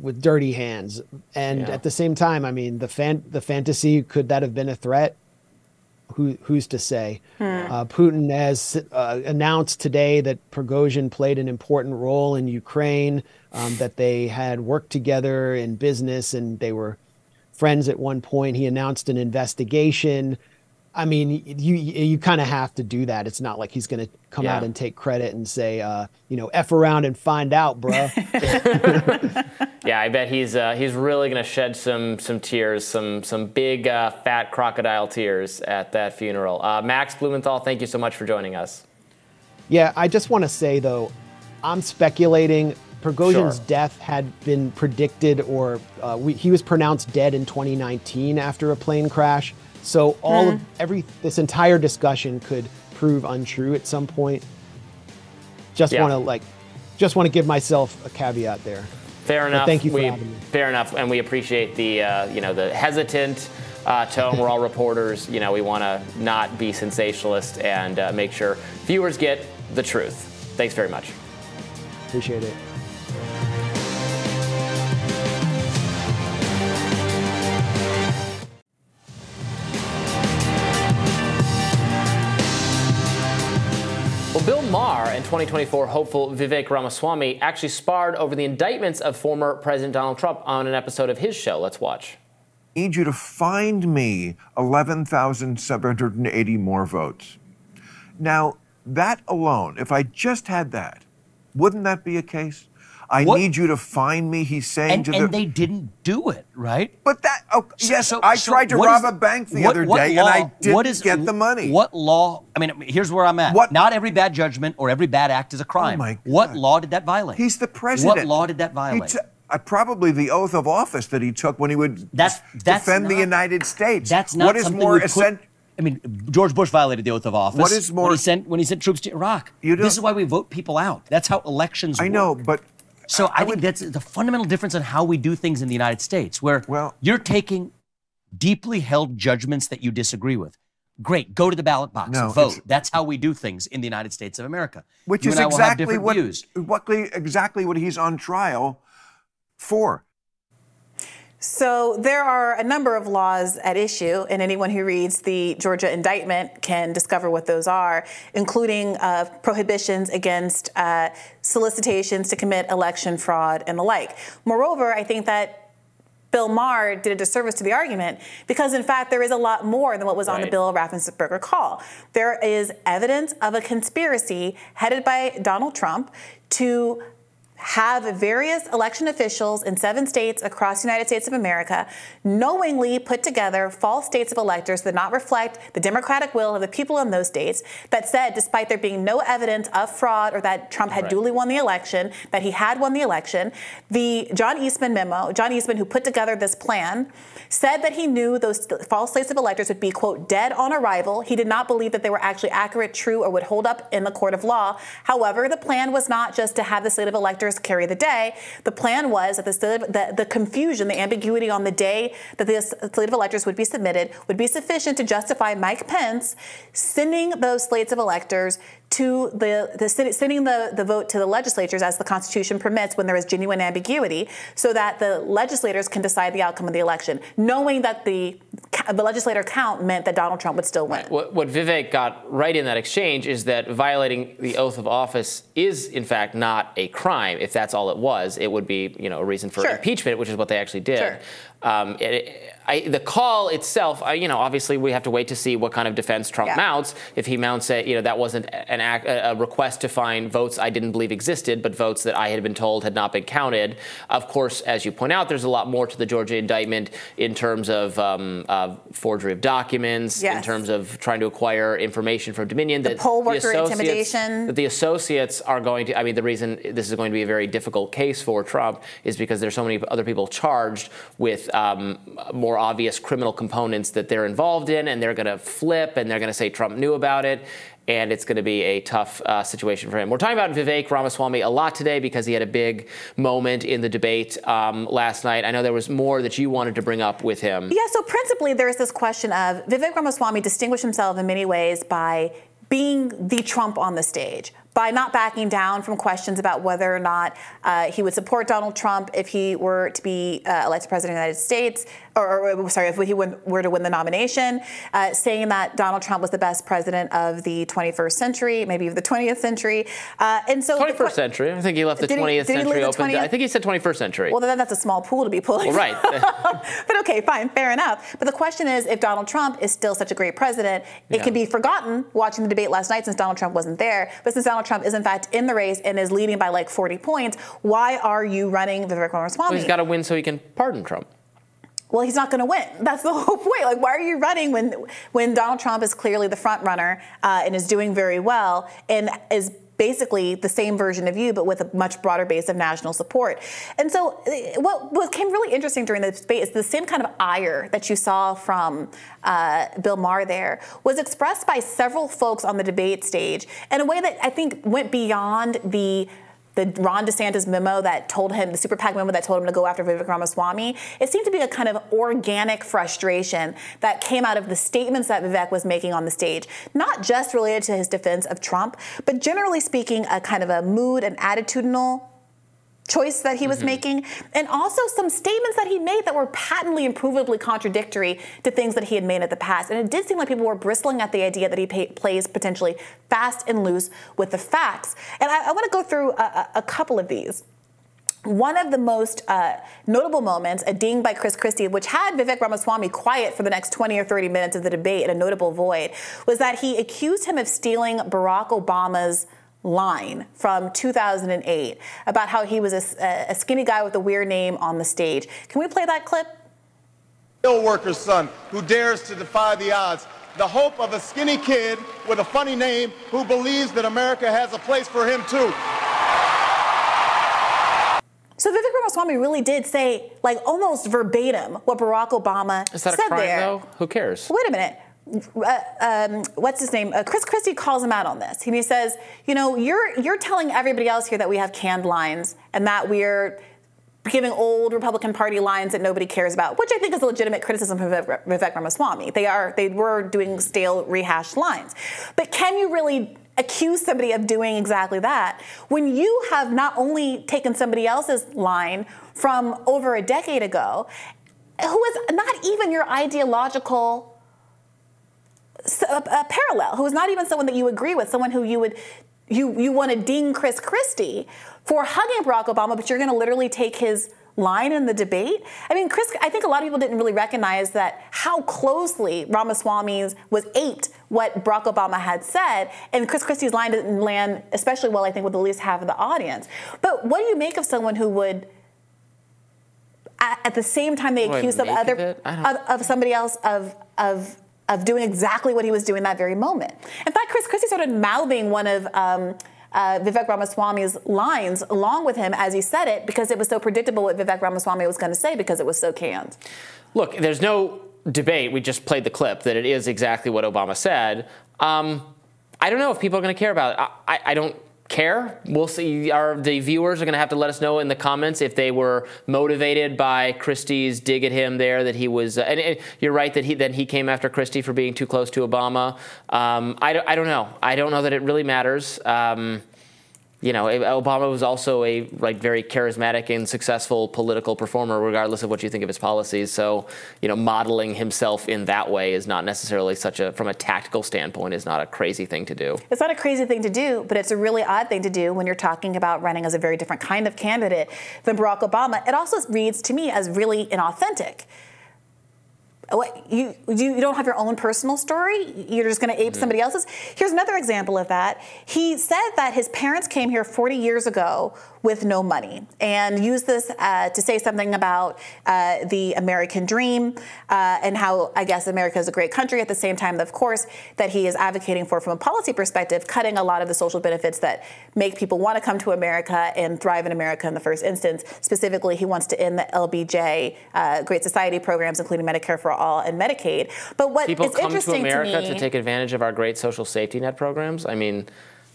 with dirty hands. And yeah. at the same time, I mean, the fan- the fantasy, could that have been a threat? Who, who's to say? Hmm. Uh, Putin has uh, announced today that Prigozhin played an important role in Ukraine, um, that they had worked together in business and they were friends at one point. He announced an investigation. I mean, you you kind of have to do that. It's not like he's going to come yeah. out and take credit and say, uh, you know, F around and find out, bruh. Yeah, I bet he's uh, he's really going to shed some some tears, some some big uh, fat crocodile tears at that funeral. Uh, Max Blumenthal, thank you so much for joining us. Yeah, I just want to say, though, I'm speculating. Prigozhin's sure. death had been predicted or uh, we, he was pronounced dead in twenty nineteen after a plane crash. So all mm. of every this entire discussion could prove untrue at some point. Just yeah. want to like, just want to give myself a caveat there. Fair enough. But thank you for we, having me. Fair enough, and we appreciate the uh, you know the hesitant uh, tone. We're all reporters. You know we want to not be sensationalist and uh, make sure viewers get the truth. Thanks very much. Appreciate it. Bill Maher and twenty twenty-four hopeful Vivek Ramaswamy actually sparred over the indictments of former President Donald Trump on an episode of his show. Let's watch. I need you to find me eleven thousand seven hundred eighty more votes. Now, that alone, if I just had that, wouldn't that be a case? I what? need you to find me, he's saying and, to and the... And they didn't do it, right? But that... Oh, so, yes, so, I tried so to rob is, a bank the what, other what day, law, and I didn't is, get the money. What law... I mean, here's where I'm at. What, Not every bad judgment or every bad act is a crime. Oh my God. What law did that violate? He's the president. What law did that violate? T- uh, probably the oath of office that he took when he would that's, that's defend not, the United States. That's not what is something more essential. I mean, George Bush violated the oath of office what is more, when, he sent, when he sent troops to Iraq. This is why we vote people out. That's how elections work. I know, but... So I, I think would, that's the fundamental difference in how we do things in the United States, where well, you're taking deeply held judgments that you disagree with. Great, go to the ballot box no, and vote. That's how we do things in the United States of America. Which you is exactly what, what exactly what he's on trial for. So there are a number of laws at issue, and anyone who reads the Georgia indictment can discover what those are, including uh, prohibitions against uh, solicitations to commit election fraud and the like. Moreover, I think that Bill Maher did a disservice to the argument because, in fact, there is a lot more than what was right. on the Bill Raffensperger call. There is evidence of a conspiracy headed by Donald Trump to have various election officials in seven states across the United States of America knowingly put together false states of electors that not reflect the democratic will of the people in those states that said, despite there being no evidence of fraud or that Trump had right. duly won the election, that he had won the election. The John Eastman memo, John Eastman, who put together this plan, said that he knew those false states of electors would be, quote, dead on arrival. He did not believe that they were actually accurate, true, or would hold up in the court of law. However, the plan was not just to have the slate of electors Senators carry the day. The plan was that the, the, the confusion, the ambiguity on the day that the slate of electors would be submitted would be sufficient to justify Mike Pence sending those slates of electors to the, the sending the, the vote to the legislatures as the Constitution permits when there is genuine ambiguity, so that the legislators can decide the outcome of the election, knowing that the the legislator count meant that Donald Trump would still win. Right. What, what Vivek got right in that exchange is that violating the oath of office is, in fact, not a crime. If that's all it was, it would be, you know, a reason for sure. impeachment, which is what they actually did. Sure. Um, it, it, I, the call itself, I, you know, obviously we have to wait to see what kind of defense Trump yeah. mounts. If he mounts a, you know, that wasn't an act, a request to find votes I didn't believe existed, but votes that I had been told had not been counted. Of course, as you point out, there's a lot more to the Georgia indictment in terms of um, uh, forgery of documents, yes. in terms of trying to acquire information from Dominion. The that poll worker the intimidation. That the associates are going to, I mean, the reason this is going to be a very difficult case for Trump is because there's so many other people charged with Um, more obvious criminal components that they're involved in, and they're going to flip, and they're going to say Trump knew about it, and it's going to be a tough uh, situation for him. We're talking about Vivek Ramaswamy a lot today because he had a big moment in the debate um, last night. I know there was more that you wanted to bring up with him. Yeah, so principally there is this question of Vivek Ramaswamy distinguished himself in many ways by being the Trump on the stage, by not backing down from questions about whether or not uh, he would support Donald Trump if he were to be uh, elected president of the United States, or, or sorry, if he were to win the nomination, uh, saying that Donald Trump was the best president of the twenty-first century, maybe of the twentieth century. Uh, and so twenty-first the, century. I think he left the twentieth century open. I think he said twenty-first century. Well, then that's a small pool to be pulling. Well, right. But okay, fine, fair enough. But the question is, if Donald Trump is still such a great president, it yeah. can be forgotten watching the debate last night since Donald Trump wasn't there. But since Donald Trump is in fact in the race and is leading by like forty points, why are you running Vivek Ramaswamy? Well, he's got to win so he can pardon Trump. Well, he's not going to win. That's the whole point. Like, why are you running when when Donald Trump is clearly the front runner uh, and is doing very well and is basically the same version of you, but with a much broader base of national support? And so what became really interesting during the debate is the same kind of ire that you saw from uh, Bill Maher there was expressed by several folks on the debate stage in a way that I think went beyond the the Ron DeSantis memo that told him, the super PAC memo that told him to go after Vivek Ramaswamy. It seemed to be a kind of organic frustration that came out of the statements that Vivek was making on the stage, not just related to his defense of Trump, but generally speaking, a kind of a mood and attitudinal choice that he was mm-hmm. making, and also some statements that he made that were patently and provably contradictory to things that he had made in the past. And it did seem like people were bristling at the idea that he pay, plays potentially fast and loose with the facts. And I, I want to go through a, a couple of these. One of the most uh, notable moments, a ding by Chris Christie, which had Vivek Ramaswamy quiet for the next twenty or thirty minutes of the debate in a notable void, was that he accused him of stealing Barack Obama's line from two thousand eight about how he was a, a skinny guy with a weird name on the stage. Can we play that clip? Mill worker's son who dares to defy the odds, the hope of a skinny kid with a funny name who believes that America has a place for him too. So Vivek Ramaswamy really did say, like almost verbatim, what Barack Obama said there. Is that a crime though? Who cares? Wait a minute. Uh, um, what's his name? Uh, Chris Christie calls him out on this. And he says, you know, you're you're telling everybody else here that we have canned lines and that we're giving old Republican Party lines that nobody cares about, which I think is a legitimate criticism of Vivek Ramaswamy. They are they were doing stale, rehashed lines. But can you really accuse somebody of doing exactly that when you have not only taken somebody else's line from over a decade ago, who is not even your ideological So a, a parallel, who is not even someone that you agree with, someone who you would you you want to ding Chris Christie for hugging Barack Obama, but you're going to literally take his line in the debate? I mean, Chris, I think a lot of people didn't really recognize that how closely Ramaswamy's was aped what Barack Obama had said, and Chris Christie's line didn't land especially well, I think, with at least half of the audience. But what do you make of someone who would, at, at the same time they accuse of other of, of somebody else of of of doing exactly what he was doing that very moment? In fact, Chris Christie started mouthing one of um, uh, Vivek Ramaswamy's lines along with him as he said it, because it was so predictable what Vivek Ramaswamy was going to say because it was so canned. Look, there's no debate. We just played the clip that it is exactly what Obama said. Um, I don't know if people are going to care about it. I, I, I don't. care. We'll see. Our, the viewers are going to have to let us know in the comments if they were motivated by Christie's dig at him there, that he was. Uh, and, and you're right that he then he came after Christie for being too close to Obama. Um, I, I don't know. I don't know that it really matters. Um, You know, Obama was also a like very charismatic and successful political performer, regardless of what you think of his policies. So, you know, modeling himself in that way is not necessarily such a, from a tactical standpoint, is not a crazy thing to do. It's not a crazy thing to do, but it's a really odd thing to do when you're talking about running as a very different kind of candidate than Barack Obama. It also reads to me as really inauthentic. What, you, you don't have your own personal story? You're just going to ape mm-hmm. somebody else's? Here's another example of that. He said that his parents came here forty years ago with no money and used this uh, to say something about uh, the American dream uh, and how, I guess, America is a great country at the same time, of course, that he is advocating for from a policy perspective, cutting a lot of the social benefits that make people want to come to America and thrive in America in the first instance. Specifically, he wants to end the L B J uh, Great Society programs, including Medicare for All. All and Medicaid. But what people is interesting to me... People come to America to, me, to take advantage of our great social safety net programs? I mean,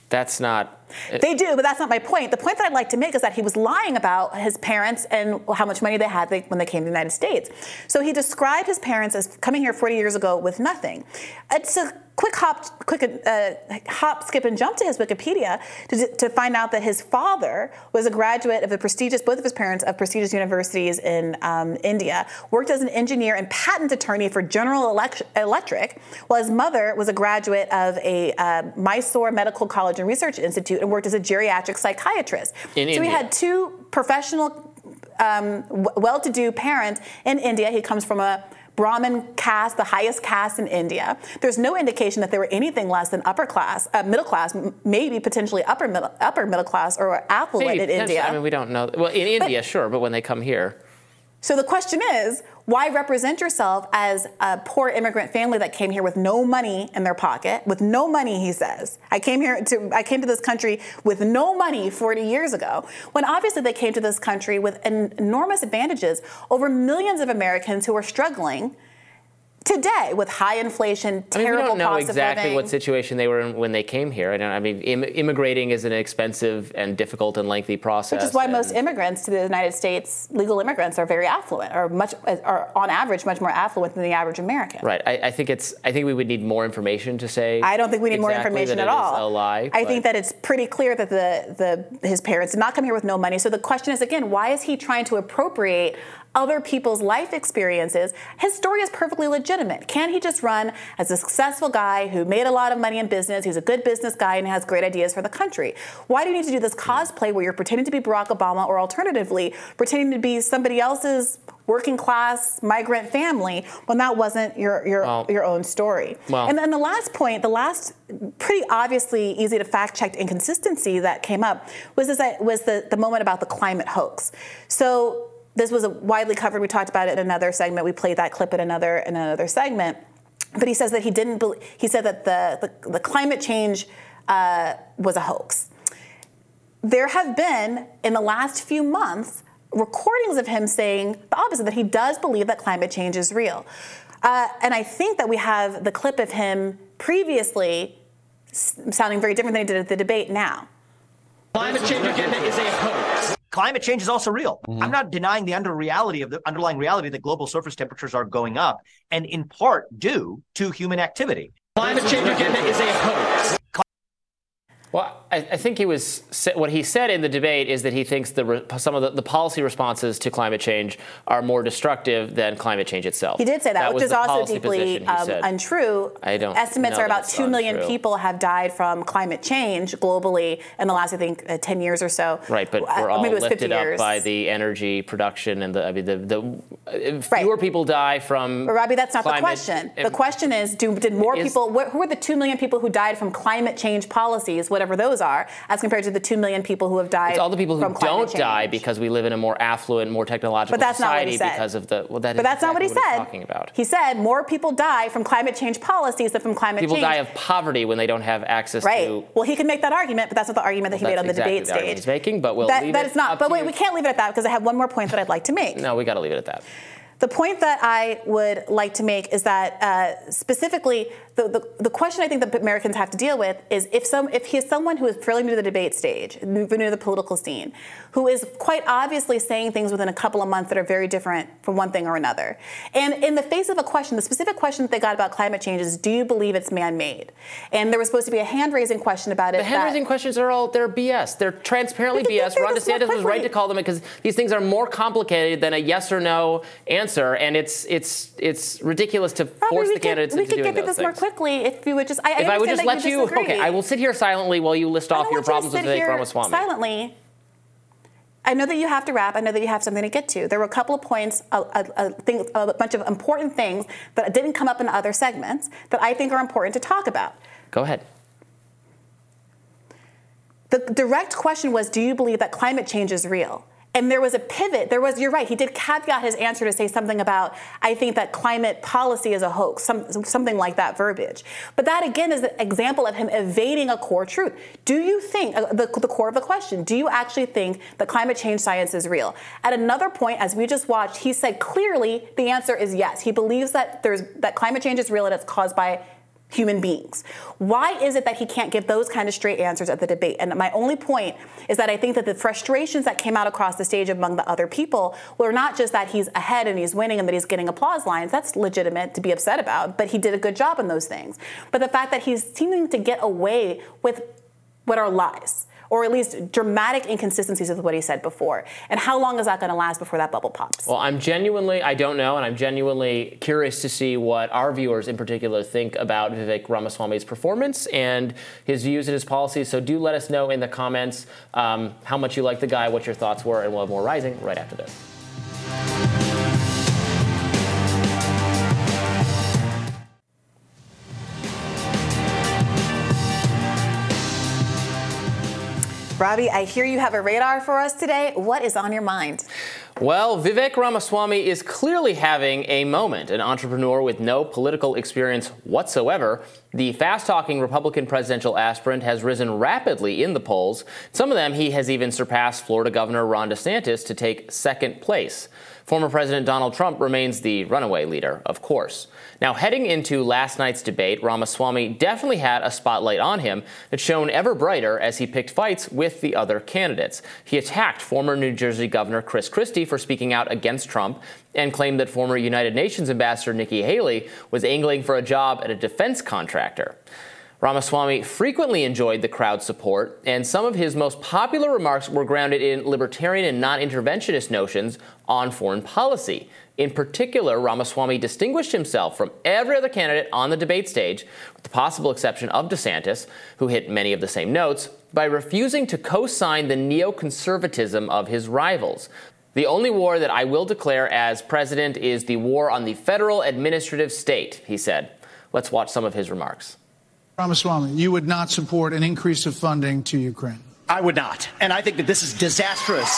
that's not... It, they do, but that's not my point. The point that I'd like to make is that he was lying about his parents and how much money they had they, when they came to the United States. So he described his parents as coming here forty years ago with nothing. It's a quick hop, quick uh, hop, skip, and jump to his Wikipedia to, to find out that his father was a graduate of the prestigious, both of his parents, of prestigious universities in um, India, worked as an engineer and patent attorney for General Electric, while his mother was a graduate of a uh, Mysore Medical College and Research Institute and worked as a geriatric psychiatrist. In so India. He had two professional, um, w- well-to-do parents in India. He comes from a Brahmin caste, the highest caste in India. There's no indication that they were anything less than upper class, uh, middle class, m- maybe potentially upper middle, upper middle class or affluent See, in India. I mean, we don't know. Well, in India, but, sure, but when they come here. So the question is, why represent yourself as a poor immigrant family that came here with no money in their pocket? With no money, he says. I came here to I came to this country with no money forty years ago, when obviously they came to this country with en- enormous advantages over millions of Americans who are struggling today with high inflation, terrible cost of living. I mean, we don't know exactly what situation they were in when they came here. I don't. I mean, im- immigrating is an expensive and difficult and lengthy process. Which is why most immigrants to the United States, legal immigrants, are very affluent, or much, are on average much more affluent than the average American. Right. I, I think it's. I think we would need more information to say. I don't think we need exactly more information at all. That it is a lie. I think that it's pretty clear that the the his parents did not come here with no money. So the question is again, why is he trying to appropriate other people's life experiences? His story is perfectly legitimate. Can he just run as a successful guy who made a lot of money in business, who's a good business guy and has great ideas for the country? Why do you need to do this cosplay where you're pretending to be Barack Obama or alternatively pretending to be somebody else's working class migrant family when that wasn't your your, well, your own story? Well. And then the last point, the last pretty obviously easy to fact check inconsistency that came up was this, was the, the moment about the climate hoax. So this was a widely covered. We talked about it in another segment. We played that clip in another in another segment. But he says that he didn't. Be, he said that the the, the climate change uh, was a hoax. There have been in the last few months recordings of him saying the opposite, that he does believe that climate change is real. Uh, and I think that we have the clip of him previously sounding very different than he did at the debate now. Climate change agenda is a hoax. Climate change is also real. Mm-hmm. I'm not denying the under reality of the underlying reality that global surface temperatures are going up, and in part due to human activity. Climate change agenda is a hoax. Well, I, I think he was what he said in the debate is that he thinks the some of the, the policy responses to climate change are more destructive than climate change itself. He did say that, that which is also deeply um, untrue. I don't Estimates are about two million untrue. people have died from climate change globally in the last, I think, uh, ten years or so. Right, but we're all lifted up by the energy production and the I mean the, the fewer right. people die from. But Robbie, that's not climate. the question. The question is, do did more is, people? Who were the two million people who died from climate change policies? Whatever those are, as compared to the two million people who have died. It's all the people who don't change. die because we live in a more affluent, more technological but that's society not what he said. because of the. Well, that but is that's exactly not what he what said. Talking about. He said more people die from climate change policies than from climate people change. People die of poverty when they don't have access right. to. Right. Well, he can make that argument, but that's not the argument that well, he made on the exactly debate the stage. Argument he's making, but we'll that, leave that it is not. Up but wait, you. we can't leave it at that because I have one more point that I'd like to make. No, we got to leave it at that. The point that I would like to make is that uh, specifically the, the, the question I think that Americans have to deal with is if some if he is someone who is thrilling to the debate stage, near the political scene, who is quite obviously saying things within a couple of months that are very different from one thing or another. And in the face of a question, the specific question that they got about climate change is, do you believe it's man-made? And there was supposed to be a hand-raising question about it. The hand-raising questions are all, they're B S. They're transparently B S. Ron DeSantis was right to call them it because these things are more complicated than a yes or no answer, and it's it's it's ridiculous to force the candidates into doing those things. We could get to this more quickly if you would just. I, if I would just let you, okay, I will sit here silently while you list off your problems with Vivek Ramaswamy. Silently. I know that you have to wrap. I know that you have something to get to. There were a couple of points, a, a, a, thing, a bunch of important things that didn't come up in other segments that I think are important to talk about. Go ahead. The direct question was, do you believe that climate change is real? And there was a pivot. There was, you're right, he did caveat his answer to say something about, I think that climate policy is a hoax, some, something like that verbiage. But that, again, is an example of him evading a core truth. Do you think, uh, the, the core of the question, do you actually think that climate change science is real? At another point, as we just watched, he said clearly the answer is yes. He believes that there's that climate change is real and it's caused by human beings. Why is it that he can't give those kind of straight answers at the debate? And my only point is that I think that the frustrations that came out across the stage among the other people were not just that he's ahead and he's winning and that he's getting applause lines. That's legitimate to be upset about, but he did a good job in those things. But the fact that he's seeming to get away with what are lies, or at least dramatic inconsistencies with what he said before. And how long is that going to last before that bubble pops? Well, I'm genuinely, I don't know, and I'm genuinely curious to see what our viewers in particular think about Vivek Ramaswamy's performance and his views and his policies. So do let us know in the comments um, how much you like the guy, what your thoughts were, and we'll have more Rising right after this. Robbie, I hear you have a radar for us today. What is on your mind? Well, Vivek Ramaswamy is clearly having a moment. An entrepreneur with no political experience whatsoever, the fast-talking Republican presidential aspirant has risen rapidly in the polls. Some of them he has even surpassed Florida Governor Ron DeSantis to take second place. Former President Donald Trump remains the runaway leader, of course. Now, heading into last night's debate, Ramaswamy definitely had a spotlight on him that shone ever brighter as he picked fights with the other candidates. He attacked former New Jersey Governor Chris Christie for speaking out against Trump and claimed that former United Nations Ambassador Nikki Haley was angling for a job at a defense contractor. Ramaswamy frequently enjoyed the crowd's support, and some of his most popular remarks were grounded in libertarian and non-interventionist notions on foreign policy. In particular, Ramaswamy distinguished himself from every other candidate on the debate stage, with the possible exception of DeSantis, who hit many of the same notes, by refusing to co-sign the neoconservatism of his rivals. The only war that I will declare as president is the war on the federal administrative state, he said. Let's watch some of his remarks. Ramaswamy, you would not support an increase of funding to Ukraine. I would not. And I think that this is disastrous,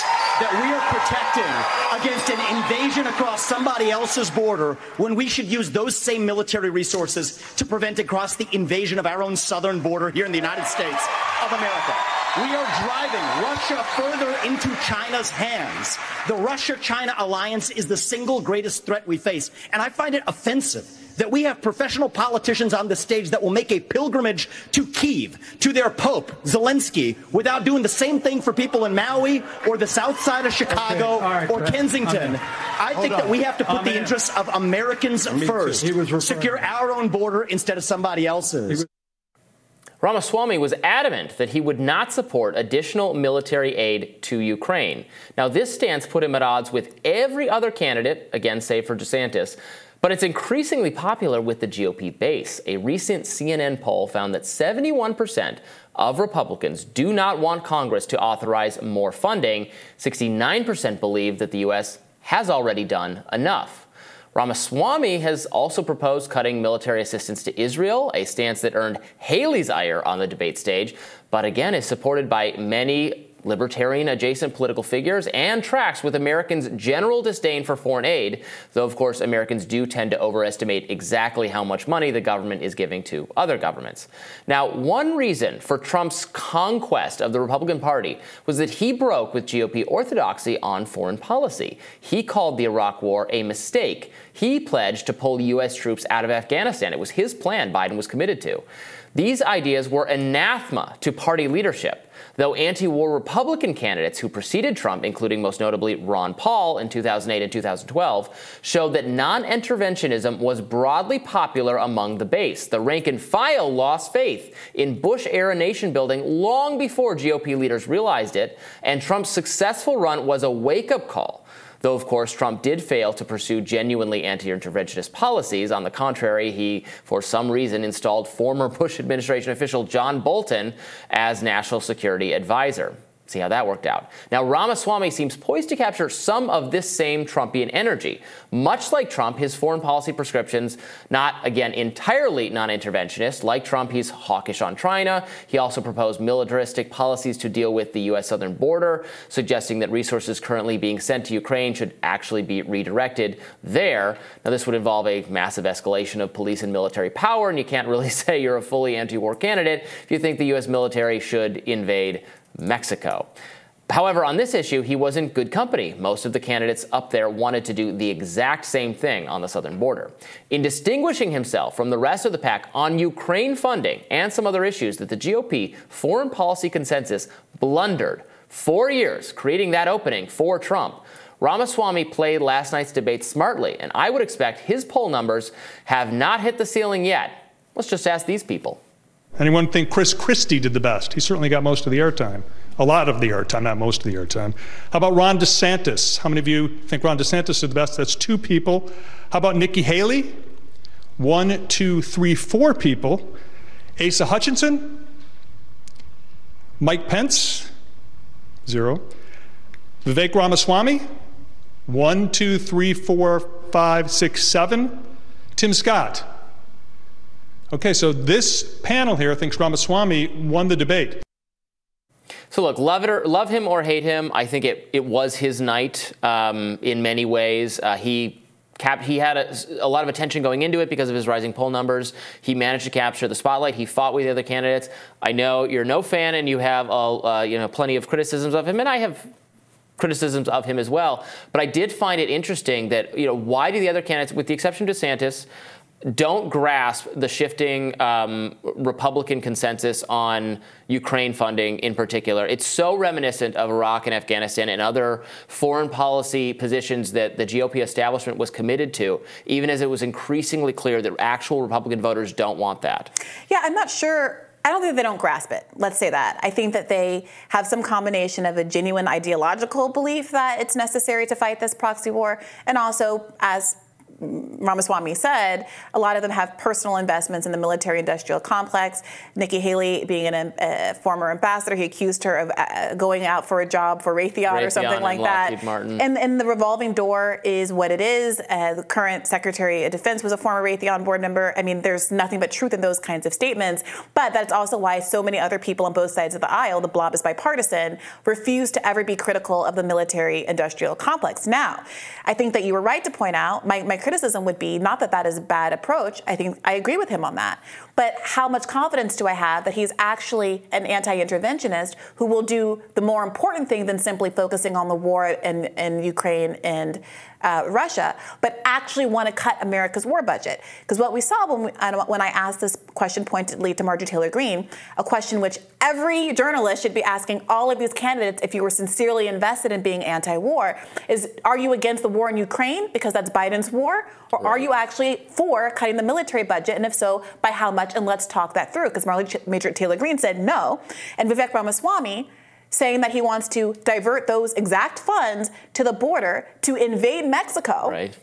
that we are protecting against an invasion across somebody else's border when we should use those same military resources to prevent across the invasion of our own southern border here in the United States of America. We are driving Russia further into China's hands. The Russia-China alliance is the single greatest threat we face, and I find it offensive that we have professional politicians on the stage that will make a pilgrimage to Kyiv, to their Pope, Zelensky, without doing the same thing for people in Maui or the south side of Chicago okay, right, or Kensington. Okay. I Hold think on. that we have to put I'm the in. interests of Americans Me first, secure our own border instead of somebody else's. Ramaswamy was adamant that he would not support additional military aid to Ukraine. Now, this stance put him at odds with every other candidate, again, save for DeSantis, but it's increasingly popular with the G O P base. A recent C N N poll found that seventy-one percent of Republicans do not want Congress to authorize more funding. sixty-nine percent believe that the U S has already done enough. Ramaswamy has also proposed cutting military assistance to Israel, a stance that earned Haley's ire on the debate stage, but again is supported by many libertarian-adjacent political figures and tracks with Americans' general disdain for foreign aid, though, of course, Americans do tend to overestimate exactly how much money the government is giving to other governments. Now, one reason for Trump's conquest of the Republican Party was that he broke with G O P orthodoxy on foreign policy. He called the Iraq War a mistake. He pledged to pull U S troops out of Afghanistan. It was his plan Biden was committed to. These ideas were anathema to party leadership, though anti-war Republican candidates who preceded Trump, including most notably Ron Paul in two thousand eight and two thousand twelve, showed that non-interventionism was broadly popular among the base. The rank and file lost faith in Bush-era nation-building long before G O P leaders realized it, and Trump's successful run was a wake-up call. Though, of course, Trump did fail to pursue genuinely anti-interventionist policies. On the contrary, he, for some reason, installed former Bush administration official John Bolton as national security advisor. See how that worked out. Now, Ramaswamy seems poised to capture some of this same Trumpian energy. Much like Trump, his foreign policy prescriptions, not, again, entirely non-interventionist. Like Trump, he's hawkish on China. He also proposed militaristic policies to deal with the U S southern border, suggesting that resources currently being sent to Ukraine should actually be redirected there. Now, this would involve a massive escalation of police and military power, and you can't really say you're a fully anti-war candidate if you think the U S military should invade Mexico. However, on this issue, he was in good company. Most of the candidates up there wanted to do the exact same thing on the southern border. In distinguishing himself from the rest of the pack on Ukraine funding and some other issues that the G O P foreign policy consensus blundered four years, creating that opening for Trump, Ramaswamy played last night's debate smartly, and I would expect his poll numbers have not hit the ceiling yet. Let's just ask these people. Anyone think Chris Christie did the best? He certainly got most of the airtime. A lot of the airtime, not most of the airtime. How about Ron DeSantis? How many of you think Ron DeSantis did the best? That's two people. How about Nikki Haley? One, two, three, four people. Asa Hutchinson? Mike Pence? Zero. Vivek Ramaswamy? One, two, three, four, five, six, seven. Tim Scott? Okay, so this panel here thinks Ramaswamy won the debate. So look, love it or, love him or hate him, I think it, it was his night um, in many ways. Uh, he cap- he had a, a lot of attention going into it because of his rising poll numbers. He managed to capture the spotlight. He fought with the other candidates. I know you're no fan, and you have uh, you know plenty of criticisms of him, and I have criticisms of him as well. But I did find it interesting that you know why do the other candidates, with the exception of DeSantis, don't grasp the shifting um, Republican consensus on Ukraine funding in particular. It's so reminiscent of Iraq and Afghanistan and other foreign policy positions that the G O P establishment was committed to, even as it was increasingly clear that actual Republican voters don't want that. Yeah, I'm not sure. I don't think they don't grasp it. Let's say that. I think that they have some combination of a genuine ideological belief that it's necessary to fight this proxy war and also, as Ramaswamy said, a lot of them have personal investments in the military-industrial complex. Nikki Haley, being an, a former ambassador, he accused her of uh, going out for a job for Raytheon, Raytheon or something like that. Martin. And, and the revolving door is what it is. Uh, the current Secretary of Defense was a former Raytheon board member. I mean, there's nothing but truth in those kinds of statements. But that's also why so many other people on both sides of the aisle, the blob is bipartisan, refuse to ever be critical of the military-industrial complex. Now, I think that you were right to point out, my, my criticism would be not that that is a bad approach. I think I agree with him on that. But how much confidence do I have that he's actually an anti-interventionist who will do the more important thing than simply focusing on the war in, in Ukraine and uh, Russia, but actually want to cut America's war budget? Because what we saw when, we, when I asked this question pointedly to Marjorie Taylor Greene, a question which every journalist should be asking all of these candidates if you were sincerely invested in being anti-war, is are you against the war in Ukraine because that's Biden's war? Or are you actually for cutting the military budget? And if so, by how much? And let's talk that through, because Marjorie Taylor Greene said no. And Vivek Ramaswamy saying that he wants to divert those exact funds to the border to invade Mexico. Right.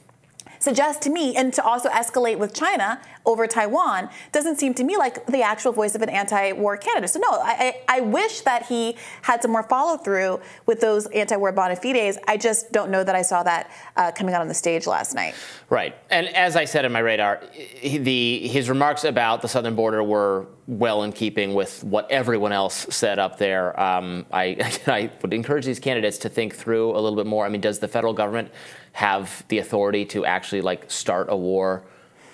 Suggests to me, and to also escalate with China over Taiwan, doesn't seem to me like the actual voice of an anti-war candidate. So no, I, I wish that he had some more follow-through with those anti-war bona fides. I just don't know that I saw that uh, coming out on the stage last night. Right. And as I said in my radar, the his remarks about the southern border were well in keeping with what everyone else said up there. Um, I, I would encourage these candidates to think through a little bit more. I mean, does the federal government have the authority to actually like start a war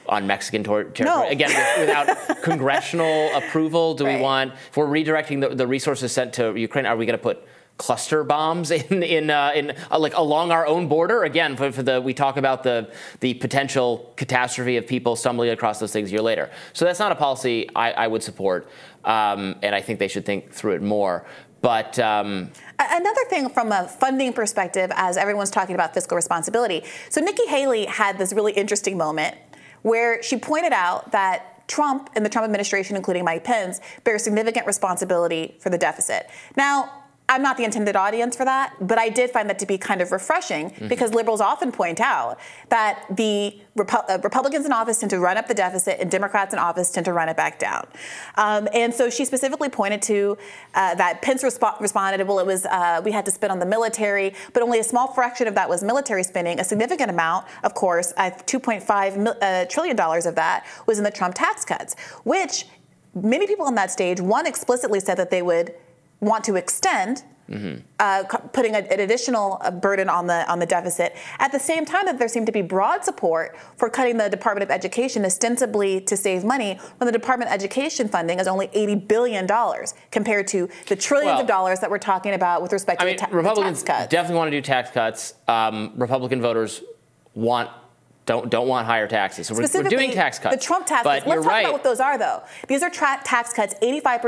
on Mexican ter- territory? No. Again, without congressional approval? Do right. we want, if we're redirecting the, the resources sent to Ukraine, are we going to put cluster bombs in in uh, in uh, like along our own border? Again, for, for the we talk about the the potential catastrophe of people stumbling across those things a year later. So that's not a policy I, I would support, um, and I think they should think through it more. But um, another thing from a funding perspective, as everyone's talking about fiscal responsibility, so Nikki Haley had this really interesting moment where she pointed out that Trump and the Trump administration, including Mike Pence, bear significant responsibility for the deficit. Now, I'm not the intended audience for that, but I did find that to be kind of refreshing mm-hmm. because liberals often point out that the Repu- uh, Republicans in office tend to run up the deficit and Democrats in office tend to run it back down. Um, and so she specifically pointed to uh, that Pence resp- responded, well, it was uh, we had to spend on the military, but only a small fraction of that was military spending. A significant amount, of course, uh, two point five trillion dollars of that was in the Trump tax cuts, which many people on that stage, one explicitly said that they would want to extend, mm-hmm. uh, putting a, an additional burden on the on the deficit. At the same time that there seemed to be broad support for cutting the Department of Education ostensibly to save money, when the Department of Education funding is only eighty billion dollars compared to the trillions well, of dollars that we're talking about with respect I to mean, the, ta- Republicans the tax cuts. Definitely want to do tax cuts. Um, Republican voters want Don't don't want higher taxes. So we're, we're doing tax cuts. The Trump tax cuts. Let's talk right. about what those are, though. These are tra- tax cuts, eighty-five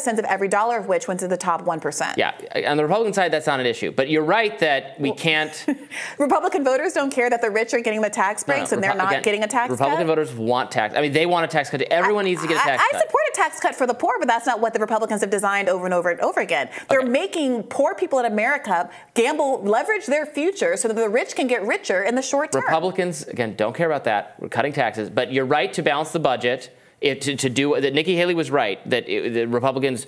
cents of every dollar of which went to the top one percent. Yeah. On the Republican side, that's not an issue. But you're right that we well, can't. Republican voters don't care that the rich are getting the tax breaks no, no, and Repu- they're not again, getting a tax Republican cut. Republican voters want tax. I mean, they want a tax cut. Everyone I, needs to get a tax I, cut. I support a tax cut for the poor, but that's not what the Republicans have designed over and over and over again. They're okay. making poor people in America gamble, leverage their future so that the rich can get richer in the short term. Republicans Again, don't care about that. We're cutting taxes. But you're right to balance the budget. It, to, to do that, Nikki Haley was right that it, the Republicans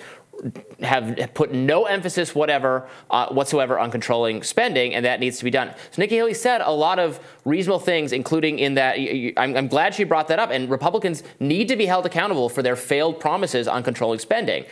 have put no emphasis whatever uh, whatsoever on controlling spending, and that needs to be done. So Nikki Haley said a lot of reasonable things, including in that I'm, I'm glad she brought that up. And Republicans need to be held accountable for their failed promises on controlling spending.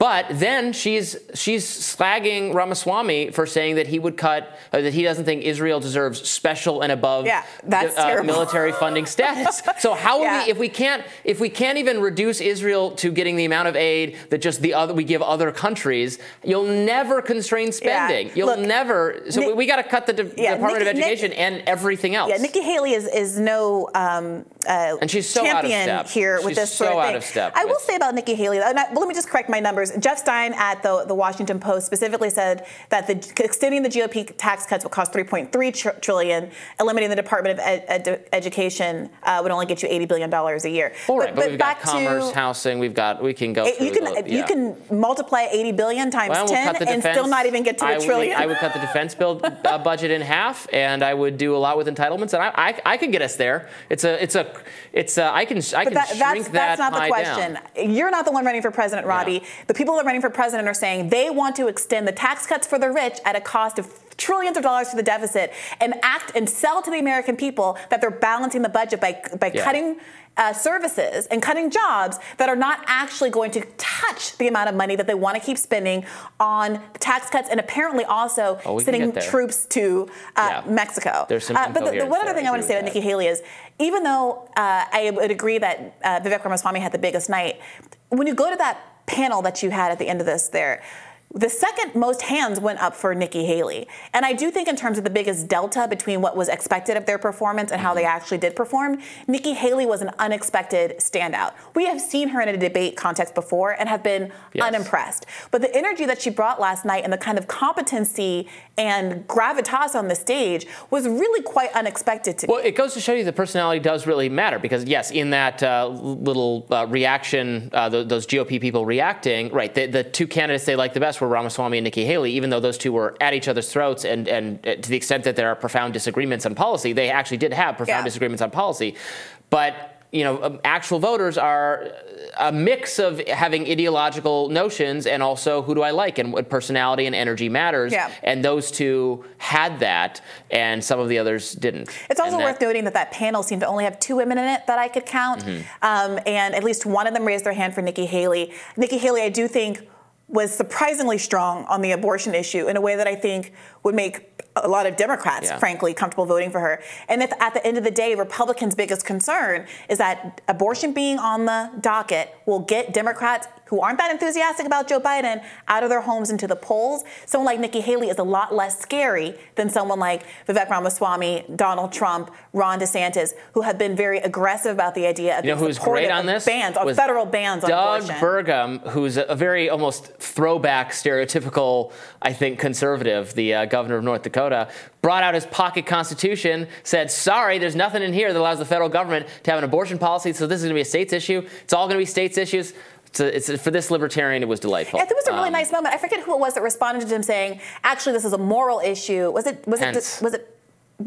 But then she's she's slagging Ramaswamy for saying that he would cut, uh, that he doesn't think Israel deserves special and above yeah, that's uh, military funding status. So how yeah. are we, if we can't, if we can't even reduce Israel to getting the amount of aid that just the other we give other countries, you'll never constrain spending. Yeah. You'll Look, never. So Nick, we, we got to cut the de- yeah, Department Nikki, of Education Nick, and everything else. Yeah, Nikki Haley is is no um, uh, and she's so champion out of step. here she's with this so sort of thing. Out of step I will say about Nikki Haley. I, let me just correct my numbers. Jeff Stein at the, the Washington Post specifically said that the, extending the G O P tax cuts would cost three point three trillion dollars. Eliminating the Department of Ed, Ed, Education uh, would only get you eighty billion dollars a year. All right, but, but, but we've got commerce, to, housing. We've got we can go. It, you can the, yeah. you can multiply eighty billion dollars times well, ten we'll and still not even get to I a trillion. Would, I would cut the defense bill uh, budget in half, and I would do a lot with entitlements, and I I, I could get us there. It's a it's a it's a, I can I but can that, shrink that's, that That's not the question. Down. You're not the one running for president, Robbie. Yeah. The people that are running for president are saying they want to extend the tax cuts for the rich at a cost of trillions of dollars to the deficit and act and sell to the American people that they're balancing the budget by by yeah. cutting uh, services and cutting jobs that are not actually going to touch the amount of money that they want to keep spending on tax cuts and apparently also oh, sending troops to uh, yeah. Mexico. There's some uh, but the, the one other thing I, I want to say about Nikki Haley is even though uh, I would agree that uh, Vivek Ramaswamy had the biggest night, when you go to that panel that you had at the end of this there, the second most hands went up for Nikki Haley. And I do think in terms of the biggest delta between what was expected of their performance and how they actually did perform, Nikki Haley was an unexpected standout. We have seen her in a debate context before and have been yes. unimpressed. But the energy that she brought last night and the kind of competency and gravitas on the stage was really quite unexpected to well, me. Well, it goes to show you the personality does really matter because, yes, in that uh, little uh, reaction, uh, the, those G O P people reacting, right, the, the two candidates they like the best were Ramaswamy and Nikki Haley, even though those two were at each other's throats and, and to the extent that there are profound disagreements on policy, they actually did have profound yeah. disagreements on policy. But you know, actual voters are a mix of having ideological notions and also who do I like, and what personality and energy matters. Yeah. And those two had that, and some of the others didn't. It's also that, worth noting that that panel seemed to only have two women in it that I could count, mm-hmm. um, and at least one of them raised their hand for Nikki Haley. Nikki Haley, I do think, was surprisingly strong on the abortion issue in a way that I think would make a lot of Democrats, yeah. frankly, comfortable voting for her. And if at the end of the day, Republicans' biggest concern is that abortion being on the docket will get Democrats who aren't that enthusiastic about Joe Biden out of their homes into the polls. Someone like Nikki Haley is a lot less scary than someone like Vivek Ramaswamy, Donald Trump, Ron DeSantis, who have been very aggressive about the idea of, you know, being who's great on this? Bans, on federal bans on abortion. Doug Burgum, who's a very almost throwback, stereotypical, I think, conservative, the uh, governor of North Dakota, brought out his pocket constitution, said, sorry, there's nothing in here that allows the federal government to have an abortion policy, so this is going to be a states issue. It's all going to be states issues. So it's, for this libertarian, it was delightful. I think it was a really um, nice moment. I forget who it was that responded to him saying, "Actually, this is a moral issue." Was it? Was Pence. it? Was it?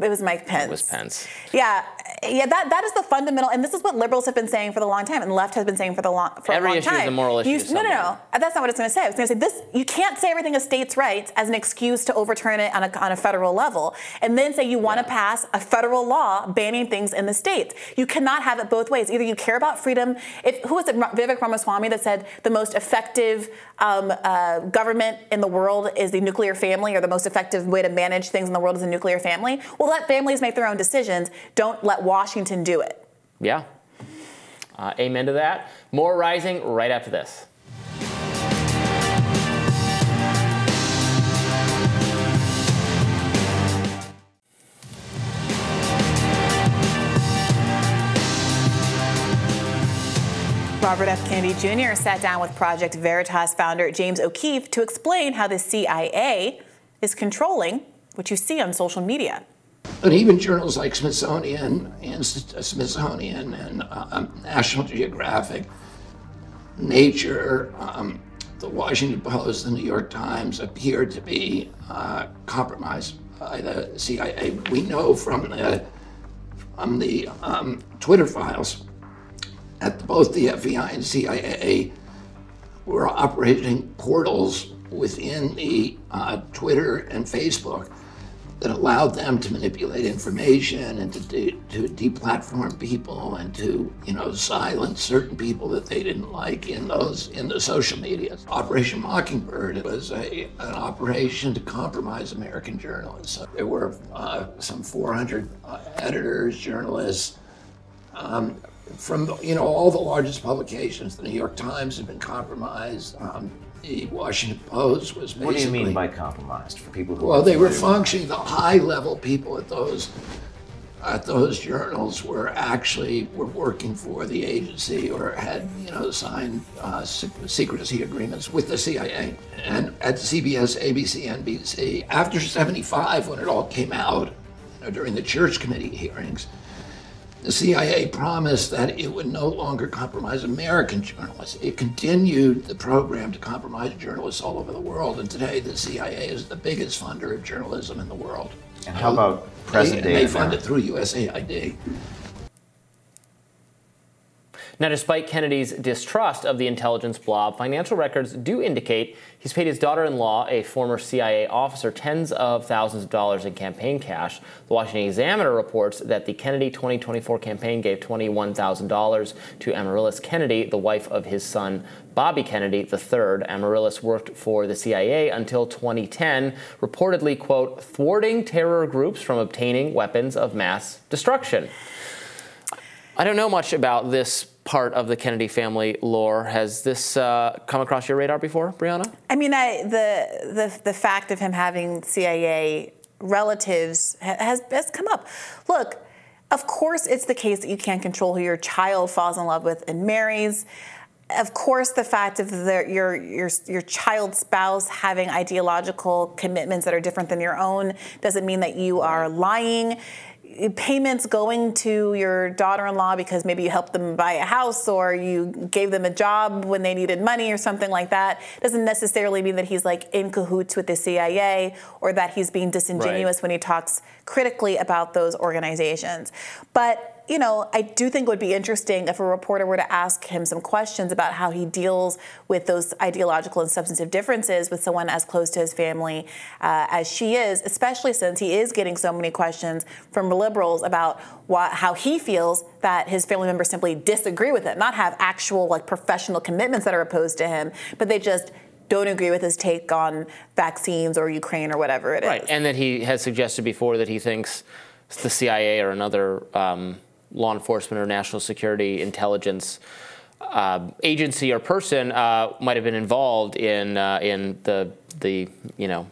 It was Mike Pence. It was Pence. Yeah, yeah. That that is the fundamental, and this is what liberals have been saying for the long time, and left has been saying for the long for Every a long time. Every issue is a moral issue. You, no, no, no. That's not what it's going to say. It's going to say this: you can't say everything is states' rights as an excuse to overturn it on a on a federal level, and then say you want to yeah. pass a federal law banning things in the states. You cannot have it both ways. Either you care about freedom. If who was it? Vivek Ramaswamy that said the most effective um, uh, government in the world is the nuclear family, or the most effective way to manage things in the world is the nuclear family. Well, Well, let families make their own decisions. Don't let Washington do it. Yeah. Uh, amen to that. More Rising right after this. Robert F. Kennedy Junior sat down with Project Veritas founder James O'Keefe to explain how the C I A is controlling what you see on social media. And even journals like Smithsonian and Smithsonian and um, National Geographic, Nature, um, the Washington Post, the New York Times appear to be uh, compromised by the C I A. We know from the from the um, Twitter files that both the F B I and C I A were operating portals within the uh, Twitter and Facebook that allowed them to manipulate information and to de- to deplatform people and to, you know, silence certain people that they didn't like in those in the social media. Operation Mockingbird was a an operation to compromise American journalists. There were uh, some four hundred uh, editors, journalists um, from the, you know all the largest publications. The New York Times had been compromised. Um, The Washington Post was basically... What do you mean by compromised for people who... Well, they were functioning, the high-level people at those at those journals were actually were working for the agency or had, you know, signed uh, secrecy agreements with the C I A. And at C B S, A B C, N B C, after seventy-five, when it all came out, you know, during the Church Committee hearings, the C I A promised that it would no longer compromise American journalists. It continued the program to compromise journalists all over the world, and today the C I A is the biggest funder of journalism in the world. And how about present day? They fund it through U S A I D. Now, despite Kennedy's distrust of the intelligence blob, financial records do indicate he's paid his daughter-in-law, a former C I A officer, tens of thousands of dollars in campaign cash. The Washington Examiner reports that the Kennedy twenty twenty-four campaign gave twenty-one thousand dollars to Amaryllis Kennedy, the wife of his son, Bobby Kennedy the third. Amaryllis worked for the C I A until twenty ten, reportedly, quote, thwarting terror groups from obtaining weapons of mass destruction. I don't know much about this part of the Kennedy family lore. Has this uh, come across your radar before, Brianna? I mean, I, the the the fact of him having C I A relatives has has come up. Look, of course, it's the case that you can't control who your child falls in love with and marries. Of course, the fact of the, your your your child spouse having ideological commitments that are different than your own doesn't mean that you are lying. Payments going to your daughter-in-law because maybe you helped them buy a house or you gave them a job when they needed money or something like that doesn't necessarily mean that he's like in cahoots with the C I A or that he's being disingenuous right. when he talks critically about those organizations. But you know, I do think it would be interesting if a reporter were to ask him some questions about how he deals with those ideological and substantive differences with someone as close to his family uh, as she is, especially since he is getting so many questions from liberals about why, how he feels that his family members simply disagree with him, not have actual, like, professional commitments that are opposed to him, but they just don't agree with his take on vaccines or Ukraine or whatever it is. Right, and that he has suggested before that he thinks the C I A or another um, law enforcement or national security intelligence uh, agency or person uh, might have been involved in uh, in the the you know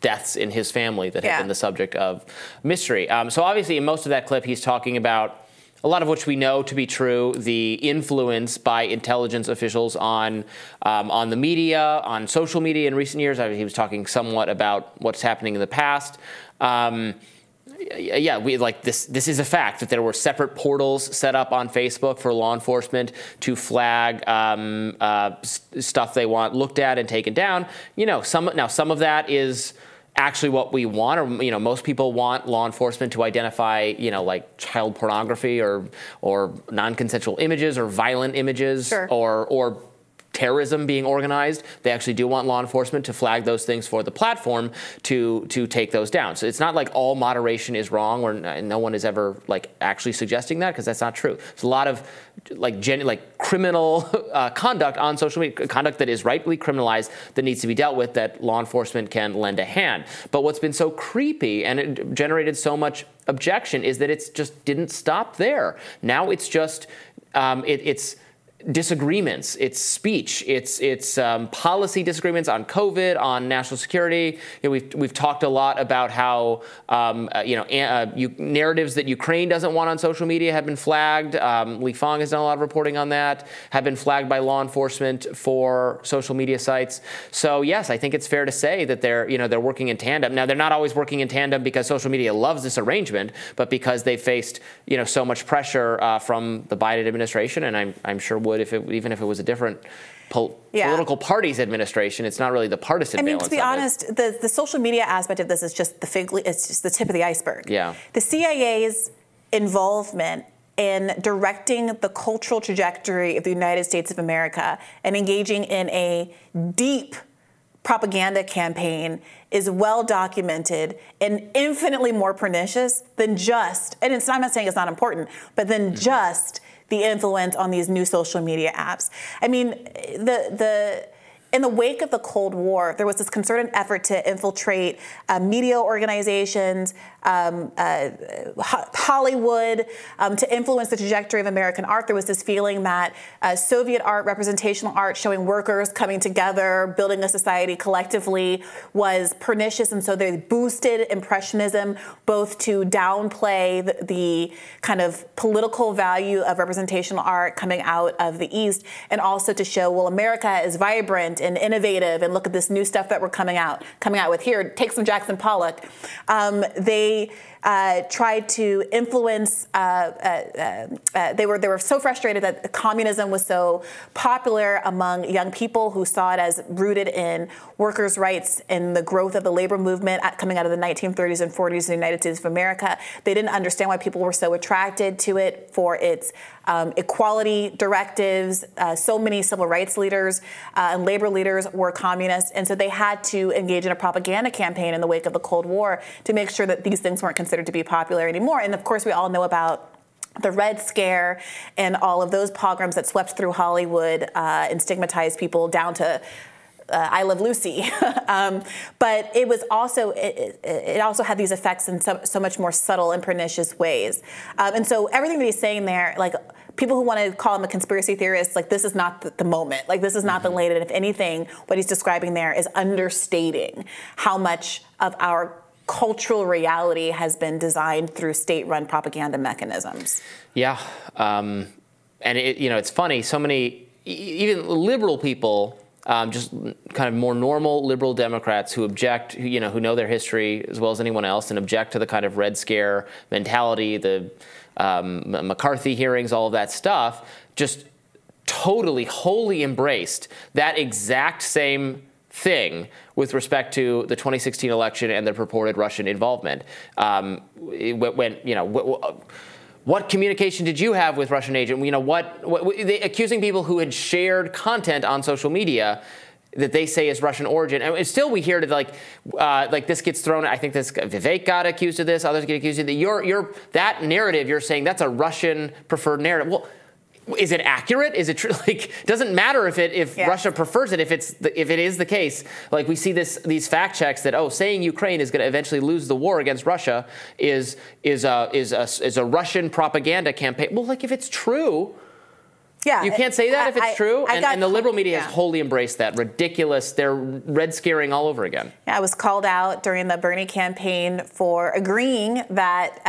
deaths in his family that have yeah. been the subject of mystery. Um, so obviously, in most of that clip, he's talking about a lot of which we know to be true, the influence by intelligence officials on um, on the media, on social media in recent years. I mean, he was talking somewhat about what's happening in the past. Um, yeah, we like this. This is a fact that there were separate portals set up on Facebook for law enforcement to flag um, uh, s- stuff they want looked at and taken down. You know, some now some of that is actually what we want, or, you know, most people want law enforcement to identify, you know, like child pornography or or non-consensual images or violent images sure. or or terrorism being organized. They actually do want law enforcement to flag those things for the platform to to take those down. So it's not like all moderation is wrong, or no one is ever like actually suggesting that, because that's not true. There's a lot of like genu- like criminal uh, conduct on social media, conduct that is rightly criminalized that needs to be dealt with, that law enforcement can lend a hand. But what's been so creepy and it generated so much objection is that it's just didn't stop there. Now it's just um, it, it's. disagreements, it's speech, it's it's um, policy disagreements on COVID, on national security. You know, we've we've talked a lot about how um, uh, you know uh, you, narratives that Ukraine doesn't want on social media have been flagged. Um, Li Fang has done a lot of reporting on that. Have been flagged by law enforcement for social media sites. So yes, I think it's fair to say that they're you know they're working in tandem. Now, they're not always working in tandem because social media loves this arrangement, but because they faced you know so much pressure uh, from the Biden administration, and I'm I'm sure. We'll If it, even if it was a different pol- yeah. political party's administration, it's not really the partisan. I mean, to be honest, it. the the social media aspect of this is just the fig. It's just the tip of the iceberg. Yeah, the C I A's involvement in directing the cultural trajectory of the United States of America and engaging in a deep propaganda campaign is well documented and infinitely more pernicious than just. And it's I'm not saying it's not important, but than mm-hmm. just. the influence on these new social media apps. I mean, the the in the wake of the Cold War, there was this concerted effort to infiltrate uh, media organizations, um, uh, Hollywood, um, to influence the trajectory of American art. There was this feeling that uh, Soviet art, representational art, showing workers coming together, building a society collectively, was pernicious, and so they boosted Impressionism, both to downplay the, the kind of political value of representational art coming out of the East, and also to show, well, America is vibrant and innovative, and look at this new stuff that we're coming out, coming out with here. Take some Jackson Pollock. Um, they They uh, tried to influence. Uh, uh, uh, they were they were so frustrated that communism was so popular among young people who saw it as rooted in workers' rights and the growth of the labor movement coming out of the nineteen thirties and forties in the United States of America. They didn't understand why people were so attracted to it for its um, equality directives. Uh, so many civil rights leaders uh, and labor leaders were communists, and so they had to engage in a propaganda campaign in the wake of the Cold War to make sure that these things weren't considered to be popular anymore. And of course, we all know about the Red Scare and all of those pogroms that swept through Hollywood uh, and stigmatized people down to Uh, I Love Lucy, um, but it was also it, it, it also had these effects in so, so much more subtle and pernicious ways, um, and so everything that he's saying there, like people who want to call him a conspiracy theorist, like this is not the, the moment, like this is not mm-hmm. the latest. If anything, what he's describing there is understating how much of our cultural reality has been designed through state-run propaganda mechanisms. Yeah, um, and it, you know it's funny. So many even liberal people. Um, just kind of more normal liberal Democrats who object, who, you know, who know their history as well as anyone else and object to the kind of Red Scare mentality, the um, McCarthy hearings, all of that stuff, just totally, wholly embraced that exact same thing with respect to the twenty sixteen election and the purported Russian involvement. Um, it went, you know, w- w- what communication did you have with Russian agent? You know, what, what they, accusing people who had shared content on social media that they say is Russian origin. And still we hear that, like, uh, like this gets thrown, I think this, Vivek got accused of this, others get accused of that. You're, you're, that narrative you're saying, that's a Russian preferred narrative. Well, is it accurate? Is it true? Like, doesn't matter if it, if yes. Russia prefers it, if it's, the, if it is the case. Like, we see this, these fact checks that, oh, saying Ukraine is going to eventually lose the war against Russia is, is a, is a, is a Russian propaganda campaign. Well, like, if it's true, yeah, you can't say that I, if it's true. I, I and, and the liberal media yeah. has wholly embraced that. Ridiculous. They're red scaring all over again. Yeah, I was called out during the Bernie campaign for agreeing that,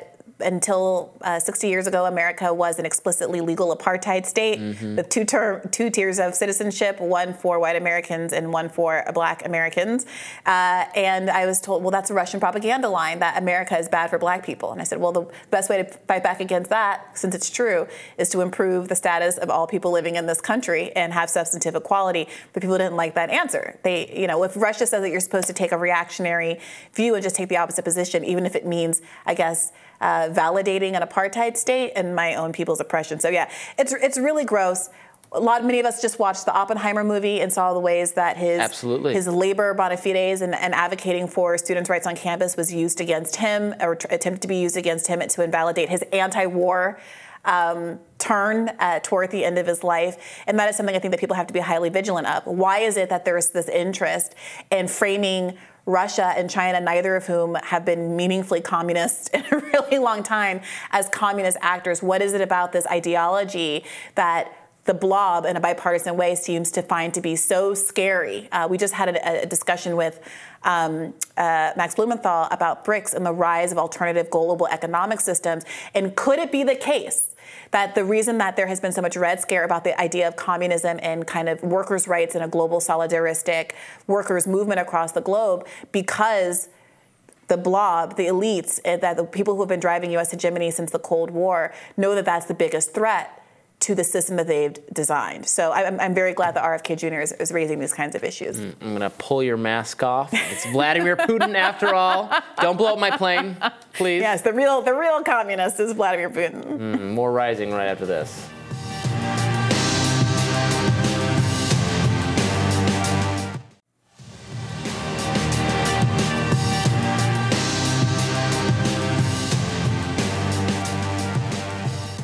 uh, until uh, sixty years ago, America was an explicitly legal apartheid state mm-hmm. with two, ter- two tiers of citizenship, one for white Americans and one for black Americans. Uh, and I was told, well, that's a Russian propaganda line that America is bad for black people. And I said, well, the best way to fight back against that, since it's true, is to improve the status of all people living in this country and have substantive equality. But people didn't like that answer. They, you know, if Russia says that you're supposed to take a reactionary view and just take the opposite position, even if it means, I guess, Uh, validating an apartheid state and my own people's oppression. So yeah, it's it's really gross. A lot, many of us just watched the Oppenheimer movie and saw the ways that his Absolutely. his labor bona fides and, and advocating for students' rights on campus was used against him, or t- attempted to be used against him, to invalidate his anti-war Um, turn uh, toward the end of his life. And that is something I think that people have to be highly vigilant of. Why is it that there's this interest in framing Russia and China, neither of whom have been meaningfully communist in a really long time, as communist actors? What is it about this ideology that the blob in a bipartisan way seems to find to be so scary? Uh, we just had a, a discussion with um, uh, Max Blumenthal about BRICS and the rise of alternative global economic systems. And could it be the case that the reason that there has been so much red scare about the idea of communism and kind of workers' rights and a global solidaristic workers' movement across the globe, because the blob, the elites, that the people who have been driving U S hegemony since the Cold War know that that's the biggest threat to the system that they've designed. So I'm, I'm very glad that R F K Junior is, is raising these kinds of issues. Mm, I'm going to pull your mask off. It's Vladimir Putin after all. Don't blow up my plane, please. Yes, the real, the real communist is Vladimir Putin. Mm, more Rising right after this.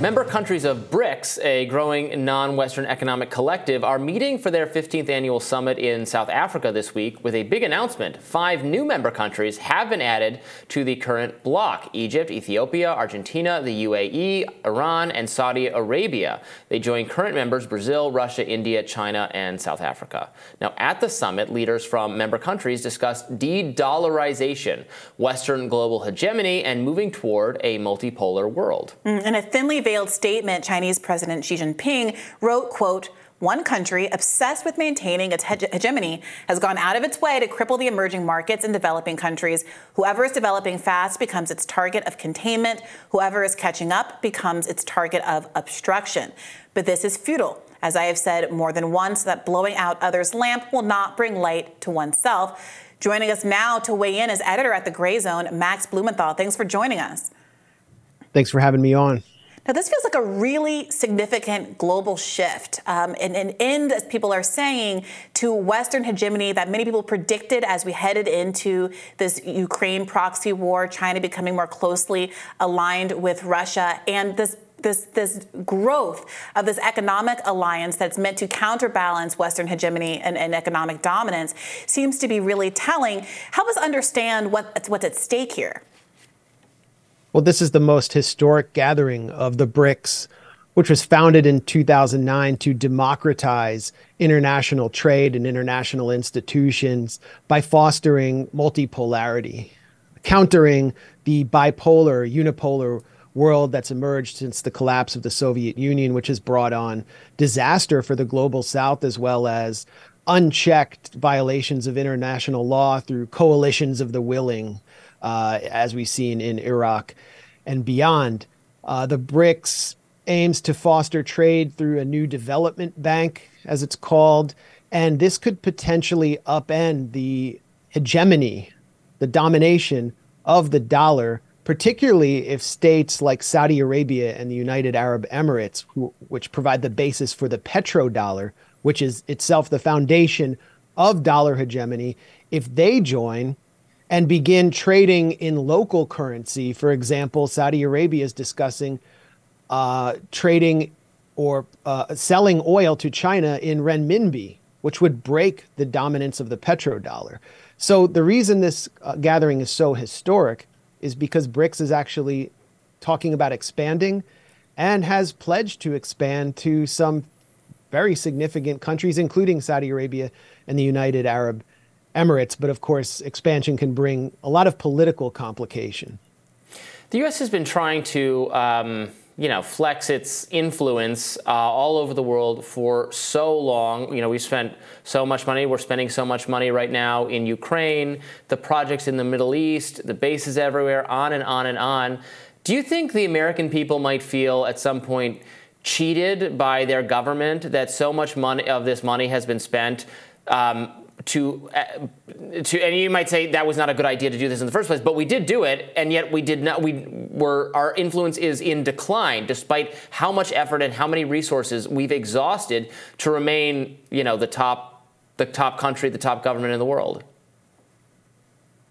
Member countries of BRICS, a growing non-Western economic collective, are meeting for their fifteenth annual summit in South Africa this week with a big announcement. Five new member countries have been added to the current bloc: Egypt, Ethiopia, Argentina, the U A E, Iran, and Saudi Arabia. They join current members Brazil, Russia, India, China, and South Africa. Now, at the summit, leaders from member countries discussed de-dollarization, Western global hegemony, and moving toward a multipolar world. And a thinly statement, Chinese President Xi Jinping wrote, quote, "One country obsessed with maintaining its hege- hegemony has gone out of its way to cripple the emerging markets and developing countries. Whoever is developing fast becomes its target of containment. Whoever is catching up becomes its target of obstruction. But this is futile. As I have said more than once, that blowing out others' lamp will not bring light to oneself." Joining us now to weigh in is editor at The Gray Zone, Max Blumenthal. Thanks for joining us. Thanks for having me on. Now, this feels like a really significant global shift, um, and an end, as people are saying, to Western hegemony that many people predicted as we headed into this Ukraine proxy war, China becoming more closely aligned with Russia, and this This, this growth of this economic alliance that's meant to counterbalance Western hegemony and, and economic dominance seems to be really telling. Help us understand what, what's at stake here. Well, this is the most historic gathering of the BRICS, which was founded in two thousand nine to democratize international trade and international institutions by fostering multipolarity, countering the bipolar, unipolar world that's emerged since the collapse of the Soviet Union, which has brought on disaster for the global South, as well as unchecked violations of international law through coalitions of the willing, Uh, as we've seen in Iraq and beyond. Uh, the BRICS aims to foster trade through a new development bank, as it's called, and this could potentially upend the hegemony, the domination of the dollar particularly if states like Saudi Arabia and the United Arab Emirates, who, which provide the basis for the petrodollar, which is itself the foundation of dollar hegemony, if they join and begin trading in local currency. For example, Saudi Arabia is discussing uh, trading or uh, selling oil to China in renminbi, which would break the dominance of the petrodollar. So the reason this uh, gathering is so historic is because BRICS is actually talking about expanding and has pledged to expand to some very significant countries, including Saudi Arabia and the United Arab Emirates. But of course, expansion can bring a lot of political complication. The U S has been trying to um you know, flex its influence uh, all over the world for so long. You know, we've spent so much money. We're spending so much money right now in Ukraine, the projects in the Middle East, the bases everywhere, on and on and on. Do you think the American people might feel at some point cheated by their government that so much money of this money has been spent um, to, uh, to, and you might say that was not a good idea to do this in the first place, but we did do it, and yet we did not, we were, our influence is in decline despite how much effort and how many resources we've exhausted to remain, you know, the top, the top country, the top government in the world?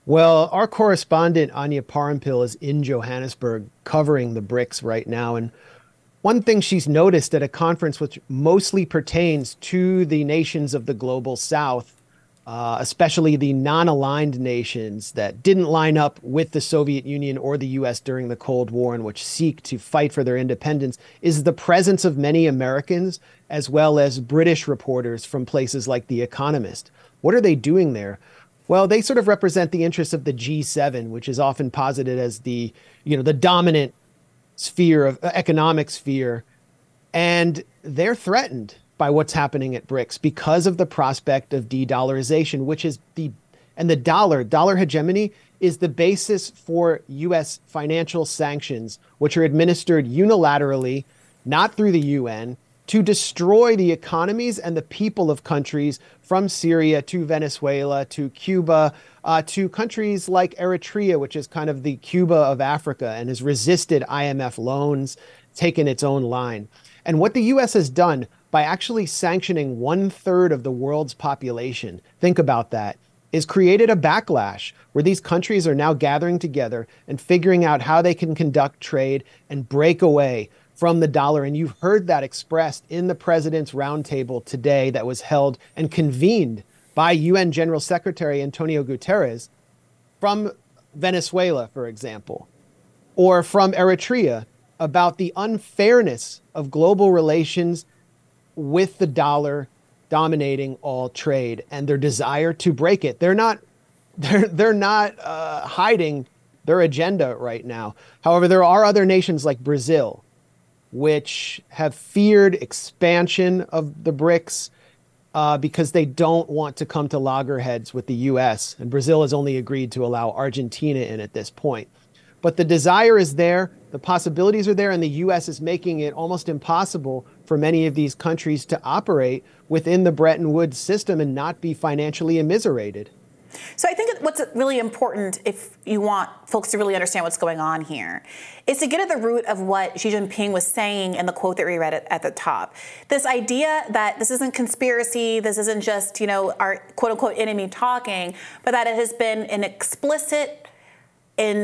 Well, our correspondent, Anya Parampil, is in Johannesburg covering the BRICS right now. And one thing she's noticed at a conference which mostly pertains to the nations of the global South, Uh, especially the non-aligned nations that didn't line up with the Soviet Union or the U S during the Cold War and which seek to fight for their independence, is the presence of many Americans as well as British reporters from places like The Economist. What are they doing there? Well, they sort of represent the interests of the G seven, which is often posited as the, you know, the dominant sphere of uh, economic sphere. And they're threatened by what's happening at BRICS because of the prospect of de-dollarization, which is the, and the dollar, dollar hegemony is the basis for U S financial sanctions, which are administered unilaterally, not through the U N, to destroy the economies and the people of countries from Syria to Venezuela to Cuba uh, to countries like Eritrea, which is kind of the Cuba of Africa and has resisted I M F loans, taken its own line. And what the U S has done by actually sanctioning one third of the world's population, think about that, is created a backlash where these countries are now gathering together and figuring out how they can conduct trade and break away from the dollar. And you've heard that expressed in the President's Roundtable today that was held and convened by U N General Secretary Antonio Guterres from Venezuela, for example, or from Eritrea, about the unfairness of global relations with the dollar dominating all trade and their desire to break it. They're not they're they're not uh, hiding their agenda right now. However, there are other nations like Brazil, which have feared expansion of the BRICS uh, because they don't want to come to loggerheads with the U S. And Brazil has only agreed to allow Argentina in at this point. But the desire is there, the possibilities are there, and the U S is making it almost impossible for many of these countries to operate within the Bretton Woods system and not be financially immiserated. So I think what's really important, if you want folks to really understand what's going on here, is to get at the root of what Xi Jinping was saying in the quote that we read at, at the top. This idea that this isn't conspiracy, this isn't just, you know, our quote-unquote enemy talking, but that it has been an explicit in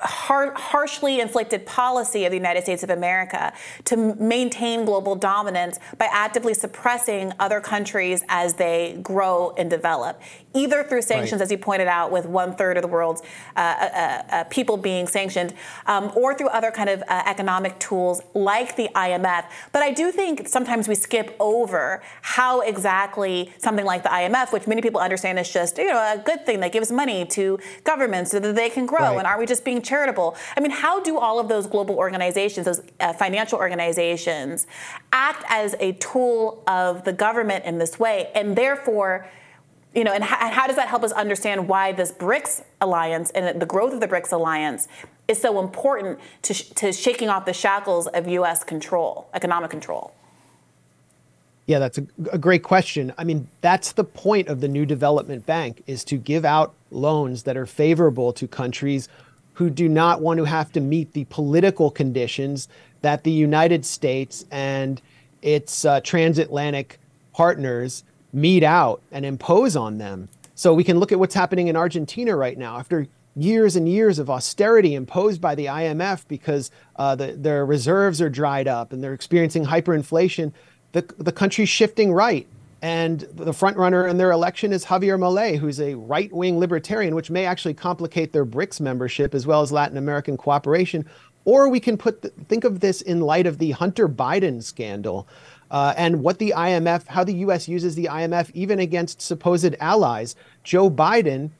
Har- harshly inflicted policy of the United States of America to maintain global dominance by actively suppressing other countries as they grow and develop, either through sanctions, right, as you pointed out, with one third of the world's uh, uh, uh, people being sanctioned, um, or through other kind of uh, economic tools like the I M F. But I do think sometimes we skip over how exactly something like the I M F, which many people understand is just, you know, a good thing that gives money to governments so that they can grow. Right. And are we just being charitable? I mean, how do all of those global organizations, those uh, financial organizations, act as a tool of the government in this way? And therefore, you know, and how, how does that help us understand why this BRICS alliance and the growth of the BRICS alliance is so important to, sh- to shaking off the shackles of U S control, economic control? Yeah, that's a, a great question. I mean, that's the point of the New Development Bank, is to give out loans that are favorable to countries who do not want to have to meet the political conditions that the United States and its uh, transatlantic partners mete out and impose on them. So we can look at what's happening in Argentina right now after years and years of austerity imposed by the I M F because uh, the, their reserves are dried up and they're experiencing hyperinflation. The, the country's shifting right. And the front runner in their election is Javier Milei, who's a right-wing libertarian, which may actually complicate their BRICS membership as well as Latin American cooperation. Or we can put the, think of this in light of the Hunter Biden scandal uh, and what the I M F, how the U S uses the I M F even against supposed allies. Joe Biden,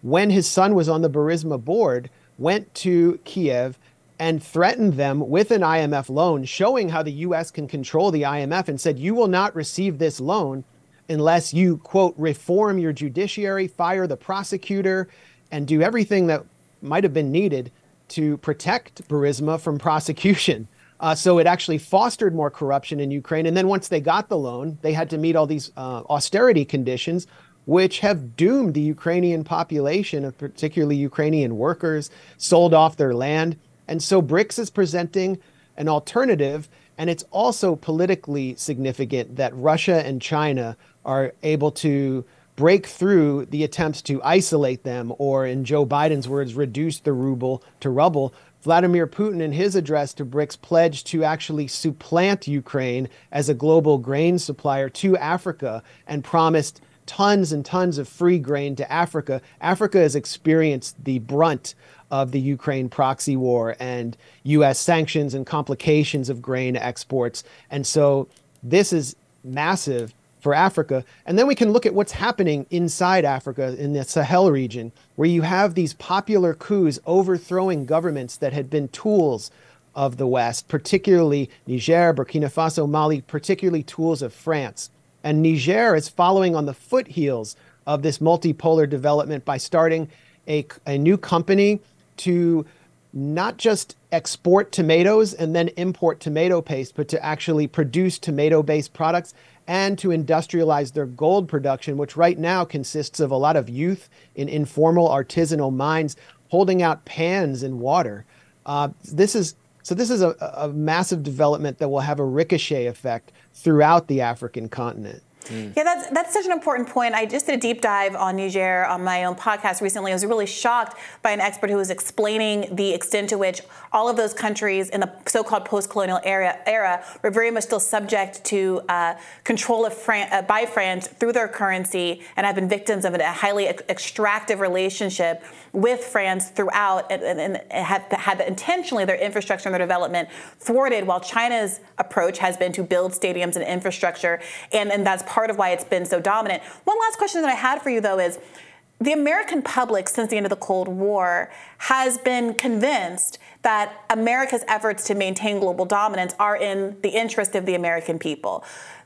when his son was on the Burisma board, went to Kiev and threatened them with an I M F loan, showing how the U S can control the I M F, and said, you will not receive this loan unless you, quote, reform your judiciary, fire the prosecutor, and do everything that might have been needed to protect Burisma from prosecution. Uh, so it actually fostered more corruption in Ukraine. And then once they got the loan, they had to meet all these uh, austerity conditions, which have doomed the Ukrainian population, of particularly Ukrainian workers, sold off their land. And so BRICS is presenting an alternative, and it's also politically significant that Russia and China are able to break through the attempts to isolate them, or in Joe Biden's words, reduce the ruble to rubble. Vladimir Putin, in his address to BRICS, pledged to actually supplant Ukraine as a global grain supplier to Africa and promised tons and tons of free grain to Africa. Africa has experienced the brunt of the Ukraine proxy war and U S sanctions and complications of grain exports. And so this is massive for Africa. And then we can look at what's happening inside Africa in the Sahel region, where you have these popular coups overthrowing governments that had been tools of the West, particularly Niger, Burkina Faso, Mali, particularly tools of France. And Niger is following on the foothills of this multipolar development by starting a, a new company to not just export tomatoes and then import tomato paste, but to actually produce tomato-based products and to industrialize their gold production, which right now consists of a lot of youth in informal artisanal mines holding out pans in water. Uh, this is so this is a, a massive development that will have a ricochet effect throughout the African continent. Mm. Yeah, that's that's such an important point. I just did a deep dive on Niger on my own podcast recently. I was really shocked by an expert who was explaining the extent to which all of those countries in the so-called post-colonial era, era were very much still subject to uh, control of Fran- uh, by France through their currency and have been victims of a highly ex- extractive relationship with France throughout, and, and, and have, have intentionally their infrastructure and their development thwarted, while China's approach has been to build stadiums and infrastructure, and, and that's part of why it's been so dominant. One last question that I had for you, though, is the American public since the end of the Cold War has been convinced that America's efforts to maintain global dominance are in the interest of the American people.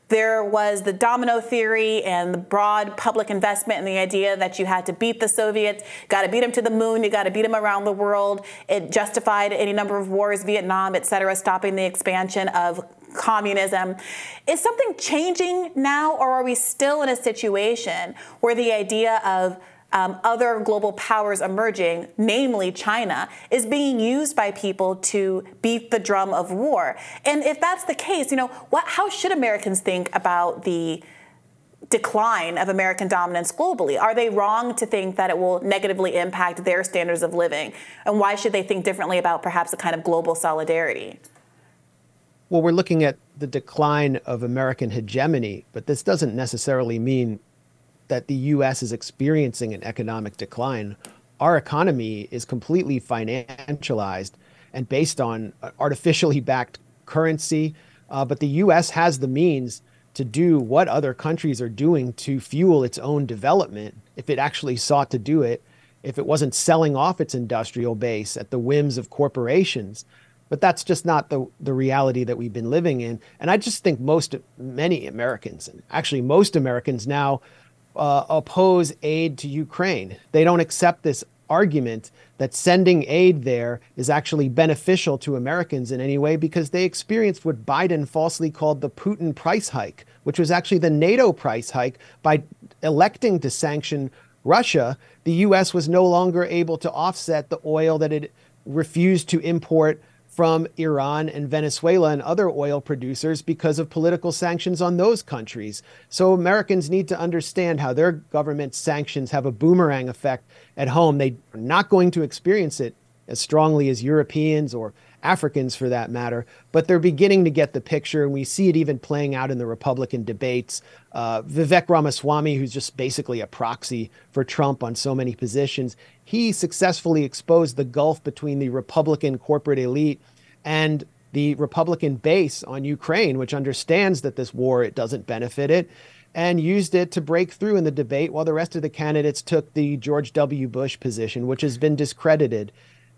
There was the domino theory and the broad public investment and the idea that you had to beat the Soviets, got to beat them to the moon, you got to beat them around the world. It justified any number of wars, Vietnam, et cetera, stopping the expansion of communism. Is something changing now, or are we still in a situation where the idea of um, other global powers emerging, namely China, is being used by people to beat the drum of war? And if that's the case, you know, what, how should Americans think about the decline of American dominance globally? Are they wrong to think that it will negatively impact their standards of living? And why should they think differently about perhaps a kind of global solidarity? Well, we're looking at the decline of American hegemony, but this doesn't necessarily mean that the U S is experiencing an economic decline. Our economy is completely financialized and based on artificially backed currency, uh, but the U S has the means to do what other countries are doing to fuel its own development if it actually sought to do it, if it wasn't selling off its industrial base at the whims of corporations. But that's just not the, the reality that we've been living in. And I just think most, many Americans, and actually most Americans now uh, oppose aid to Ukraine. They don't accept this argument that sending aid there is actually beneficial to Americans in any way, because they experienced what Biden falsely called the Putin price hike, which was actually the NATO price hike by electing to sanction Russia, the U S was no longer able to offset the oil that it refused to import from Iran and Venezuela and other oil producers because of political sanctions on those countries. So Americans need to understand how their government sanctions have a boomerang effect at home. They are not going to experience it as strongly as Europeans or Africans for that matter, but they're beginning to get the picture, and we see it even playing out in the Republican debates. Uh, Vivek Ramaswamy, who's just basically a proxy for Trump on so many positions, he successfully exposed the gulf between the Republican corporate elite and the Republican base on Ukraine, which understands that this war, it doesn't benefit it, and used it to break through in the debate while the rest of the candidates took the George W. Bush position, which has been discredited.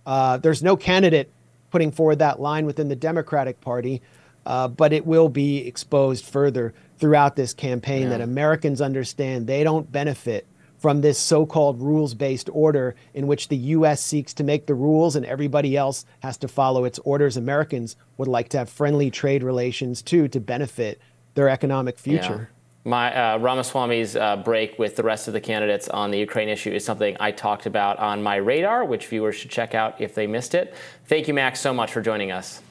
Uh, there's no candidate putting forward that line within the Democratic Party, uh, but it will be exposed further throughout this campaign yeah. that Americans understand they don't benefit from this so-called rules-based order in which the U S seeks to make the rules and everybody else has to follow its orders. Americans would like to have friendly trade relations, too, to benefit their economic future. Yeah. My uh, Ramaswamy's uh, break with the rest of the candidates on the Ukraine issue is something I talked about on My Radar, which viewers should check out if they missed it. Thank you, Max, so much for joining us.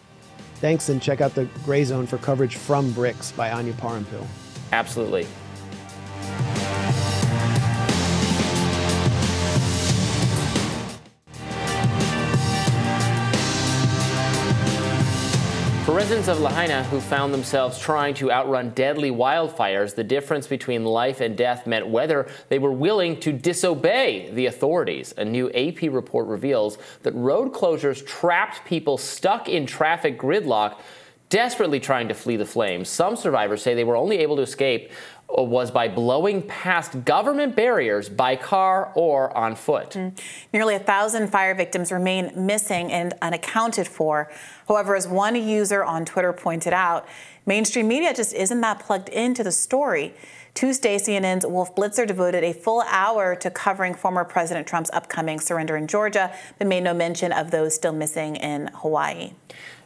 Thanks, and check out the Gray Zone for coverage from BRICS by Anya Parampil. Absolutely. For residents of Lahaina who found themselves trying to outrun deadly wildfires, the difference between life and death meant whether they were willing to disobey the authorities. A new A P report reveals that road closures trapped people stuck in traffic gridlock, desperately trying to flee the flames. Some survivors say they were only able to escape was by blowing past government barriers by car or on foot. Mm. Nearly a thousand fire victims remain missing and unaccounted for. However, as one user on Twitter pointed out, mainstream media just isn't that plugged into the story. Tuesday, C N N's Wolf Blitzer devoted a full hour to covering former President Trump's upcoming surrender in Georgia, but made no mention of those still missing in Hawaii.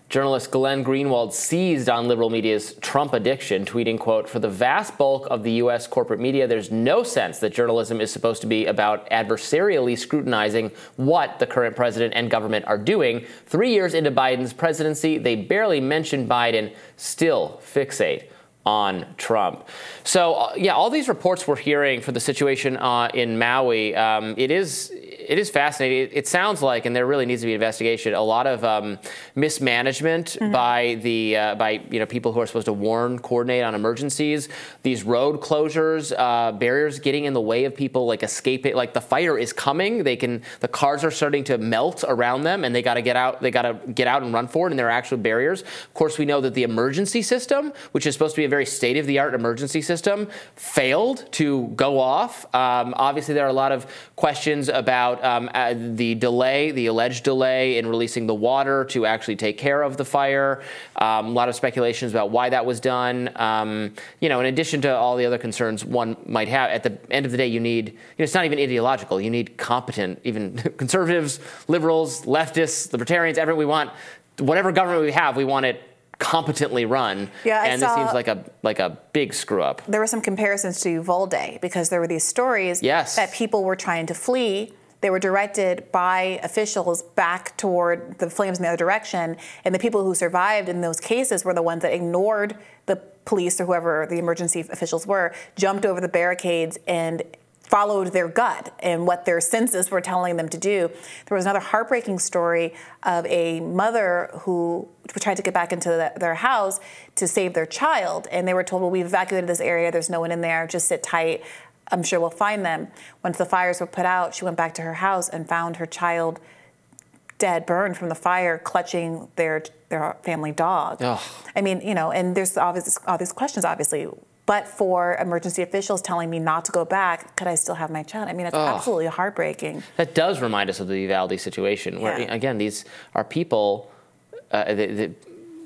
Journalist Glenn Greenwald seized on liberal media's Trump addiction, tweeting, quote, "For the vast bulk of the U S corporate media, there's no sense that journalism is supposed to be about adversarially scrutinizing what the current president and government are doing. Three years into Biden's presidency, they barely mention Biden, still fixate on Trump." So, uh, yeah, all these reports we're hearing for the situation uh, in Maui, um, it is... It is fascinating. It sounds like, and there really needs to be investigation, a lot of um, mismanagement mm-hmm. by the uh, by you know people who are supposed to warn, coordinate on emergencies. These road closures, uh, barriers getting in the way of people like escaping. Like the fire is coming, they can the cars are starting to melt around them, and they got to get out. They got to get out and run for it. And there are actual barriers. Of course, we know that the emergency system, which is supposed to be a very state-of-the-art emergency system, failed to go off. Um, obviously, there are a lot of questions about. Um, uh, the delay, the alleged delay in releasing the water to actually take care of the fire. Um, a lot of speculations about why that was done. Um, you know, in addition to all the other concerns one might have, at the end of the day, you need, you know, it's not even ideological. You need competent, even conservatives, liberals, leftists, libertarians, everyone we want, whatever government we have, we want it competently run, yeah, and saw, this seems like a like a big screw up. There were some comparisons to Uvalde because there were these stories yes. that people were trying to flee. They were directed by officials back toward the flames in the other direction, and the people who survived in those cases were the ones that ignored the police or whoever the emergency officials were, jumped over the barricades, and followed their gut and what their senses were telling them to do. There was another heartbreaking story of a mother who tried to get back into the, their house to save their child, and they were told, well, we've evacuated this area, there's no one in there, just sit tight. I'm sure we'll find them. Once the fires were put out, she went back to her house and found her child dead, burned from the fire, clutching their their family dog. Ugh. I mean, you know, and there's obvious, obvious questions, obviously. But for emergency officials telling me not to go back, could I still have my child? I mean, it's oh, absolutely heartbreaking. That does remind us of the Uvalde situation, where, yeah. again, these are people uh, that, that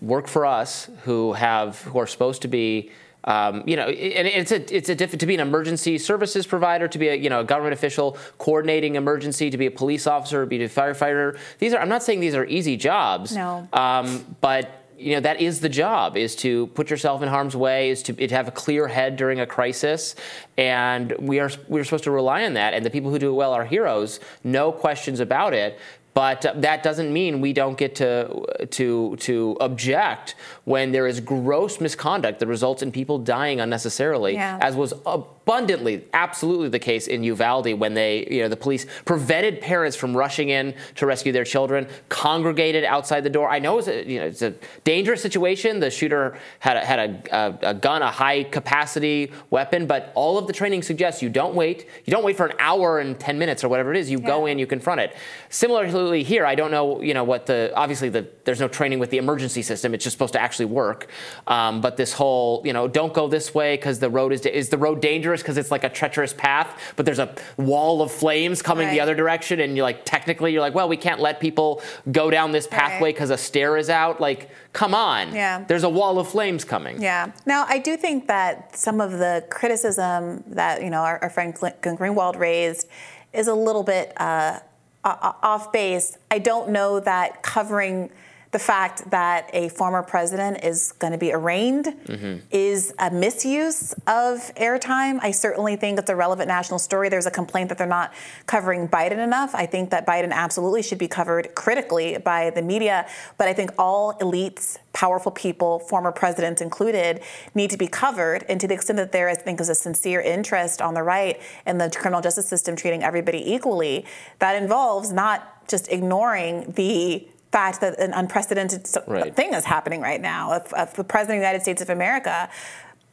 work for us who have who are supposed to be Um, you know, and it's a it's a diff- to be an emergency services provider, to be a you know a government official coordinating emergency, to be a police officer, to be a firefighter. These are I'm not saying these are easy jobs. No. Um, but you know, that is the job, is to put yourself in harm's way, is to, to have a clear head during a crisis. And we are, we're supposed to rely on that. And the people who do it well are heroes, no questions about it. But that doesn't mean we don't get to to to object when there is gross misconduct that results in people dying unnecessarily, yeah. as was abundantly, absolutely the case in Uvalde when they, you know, the police prevented parents from rushing in to rescue their children, congregated outside the door. I know it's a, you know, it's a dangerous situation. The shooter had a, had a, a, a gun, a high capacity weapon, but all of the training suggests you don't wait. You don't wait for an hour and ten minutes or whatever it is. You yeah. go in, you confront it. Similarly. Here, I don't know, you know, what the, obviously the, there's no training with the emergency system. It's just supposed to actually work. Um, but this whole, you know, don't go this way because the road is, da- is the road dangerous because it's like a treacherous path, but there's a wall of flames coming right. the other direction. And you're like, technically you're like, well, we can't let people go down this pathway because right. a stair is out. Like, come on. Yeah. There's a wall of flames coming. Yeah. Now, I do think that some of the criticism that, you know, our, our friend Greenwald raised is a little bit, uh, Uh, off base. I don't know that covering the fact that a former president is going to be arraigned mm-hmm. is a misuse of airtime. I certainly think it's a relevant national story. There's a complaint that they're not covering Biden enough. I think that Biden absolutely should be covered critically by the media, but I think all elites, powerful people, former presidents included, need to be covered. And to the extent that there, I think, is a sincere interest on the right in the criminal justice system treating everybody equally, that involves not just ignoring the fact that an unprecedented right. thing is happening right now. If, if the president of the United States of America,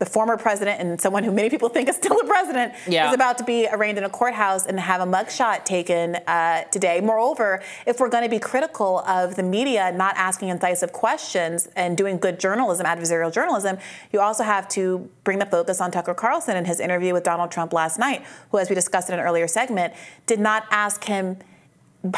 the former president and someone who many people think is still a president, yeah. is about to be arraigned in a courthouse and have a mugshot taken uh, today. Moreover, if we're going to be critical of the media not asking incisive questions and doing good journalism, adversarial journalism, you also have to bring the focus on Tucker Carlson in his interview with Donald Trump last night, who, as we discussed in an earlier segment, did not ask him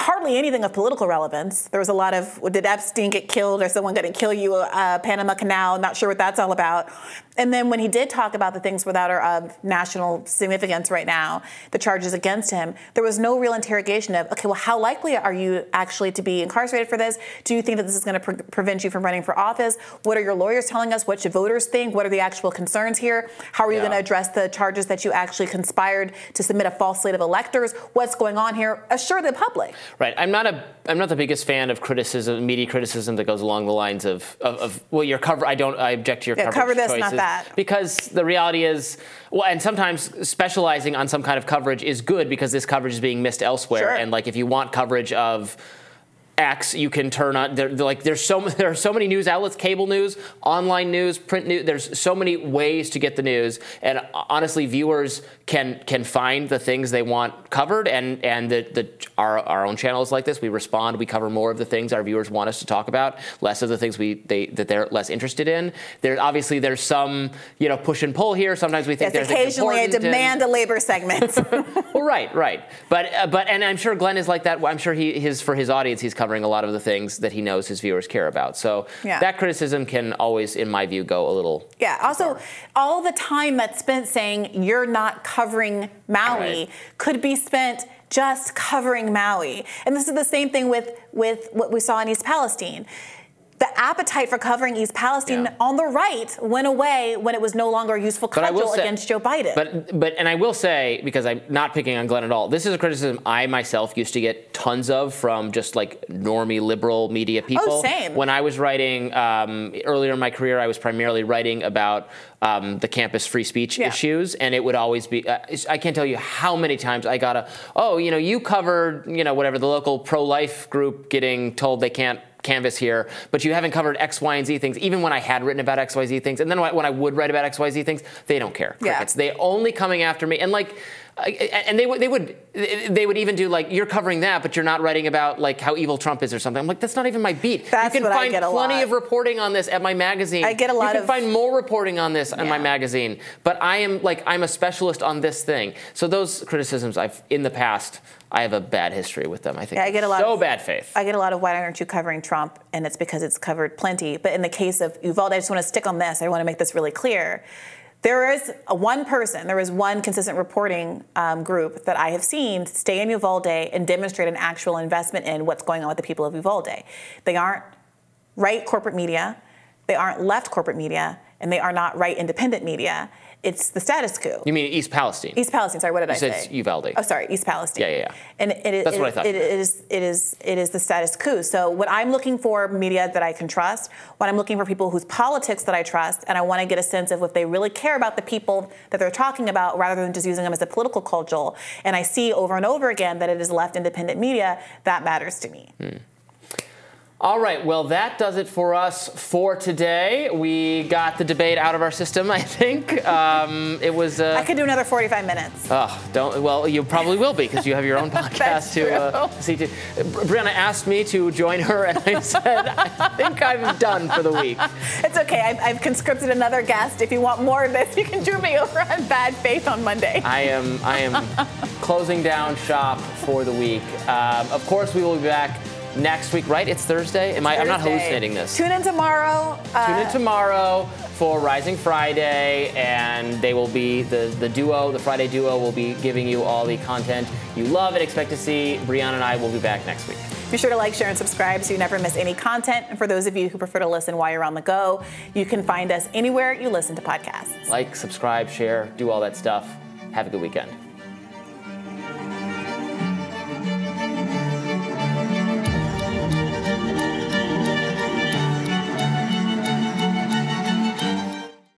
hardly anything of political relevance. There was a lot of, did Epstein get killed or someone going to kill you, uh, Panama Canal, not sure what that's all about. And then when he did talk about the things that are of national significance right now, the charges against him, there was no real interrogation of, okay, well, how likely are you actually to be incarcerated for this? Do you think that this is going to pre- prevent you from running for office? What are your lawyers telling us? What should voters think? What are the actual concerns here? How are you yeah. going to address the charges that you actually conspired to submit a false slate of electors? What's going on here? Assure the public. Right. I'm not a. I'm not the biggest fan of criticism, media criticism that goes along the lines of, of, of well, your cover. I don't. I object to your yeah, coverage cover this, choices, not that. Because the reality is, well, and sometimes specializing on some kind of coverage is good because this coverage is being missed elsewhere. Sure. And like, if you want coverage of X, you can turn on. They're, they're like, there's so there are so many news outlets, cable news, online news, print news. There's so many ways to get the news, and honestly, viewers can can find the things they want covered. And and the, the our our own channel is like this. We respond. We cover more of the things our viewers want us to talk about, less of the things we they that they're less interested in. There obviously there's some you know push and pull here. Sometimes we think yes, there's occasionally I demand and, a labor segment. Well, right, right. But uh, but and I'm sure Glenn is like that. I'm sure he his for his audience he's covering a lot of the things that he knows his viewers care about. So yeah. that criticism can always, in my view, go a little Yeah. Also, far. All the time that's spent saying you're not covering Maui right. could be spent just covering Maui. And this is the same thing with, with what we saw in East Palestine. The appetite for covering East Palestine yeah. on the right went away when it was no longer a useful cudgel say, against Joe Biden. But, but, and I will say, because I'm not picking on Glenn at all, this is a criticism I myself used to get tons of from just like normie liberal media people. Oh, same. When I was writing, um, earlier in my career, I was primarily writing about Um, the campus free speech yeah. issues, and it would always be, uh, I can't tell you how many times I got a, oh, you know, you covered, you know, whatever, the local pro-life group getting told they can't canvass here, but you haven't covered X, Y, and Z things, even when I had written about X, Y, Z things. And then when I would write about X, Y, Z things, they don't care. Crickets. Yeah. They only coming after me. And like, I, and they would they would they would even do like you're covering that, but you're not writing about like how evil Trump is or something. I'm like, that's not even my beat. That's you can what find I get a plenty lot. of reporting on this at my magazine. I get a lot. You can of, find more reporting on this yeah. in my magazine. But I am like I'm a specialist on this thing. So those criticisms I've in the past I have a bad history with them. I think yeah, I get a lot so of, bad faith. I get a lot of why aren't you covering Trump, and it's because it's covered plenty. But in the case of Uvalde, I just want to stick on this. I want to make this really clear. There is one person, there is one consistent reporting um, group that I have seen stay in Uvalde and demonstrate an actual investment in what's going on with the people of Uvalde. They aren't right corporate media. They aren't left corporate media, and they are not right independent media. It's the status quo. You mean East Palestine? East Palestine. Sorry, what did you I say? You said Uvalde. Oh, sorry, East Palestine. Yeah, yeah, yeah. And it is. That's it, what I thought. It is. It is. It is the status quo. So what I'm looking for media that I can trust. What I'm looking for people whose politics that I trust, and I want to get a sense of if they really care about the people that they're talking about, rather than just using them as a political cudgel. And I see over and over again that it is left independent media that matters to me. Hmm. All right, well, that does it for us for today. We got the debate out of our system, I think. Um, it was. Uh, I could do another forty-five minutes. Oh, don't. Well, you probably will be, because you have your own podcast to uh, see. To, Brianna asked me to join her, and I said, I think I'm done for the week. It's okay. I've, I've conscripted another guest. If you want more of this, you can do me over on Bad Faith on Monday. I am. I am closing down shop for the week. Um, of course, we will be back next week, right? It's Thursday? Am I, Thursday. I'm not hallucinating this. Tune in tomorrow. Uh, Tune in tomorrow for Rising Friday, and they will be, the, the duo, the Friday duo, will be giving you all the content you love and expect to see. Brianna and I will be back next week. Be sure to like, share, and subscribe so you never miss any content. And for those of you who prefer to listen while you're on the go, you can find us anywhere you listen to podcasts. Like, subscribe, share, do all that stuff. Have a good weekend.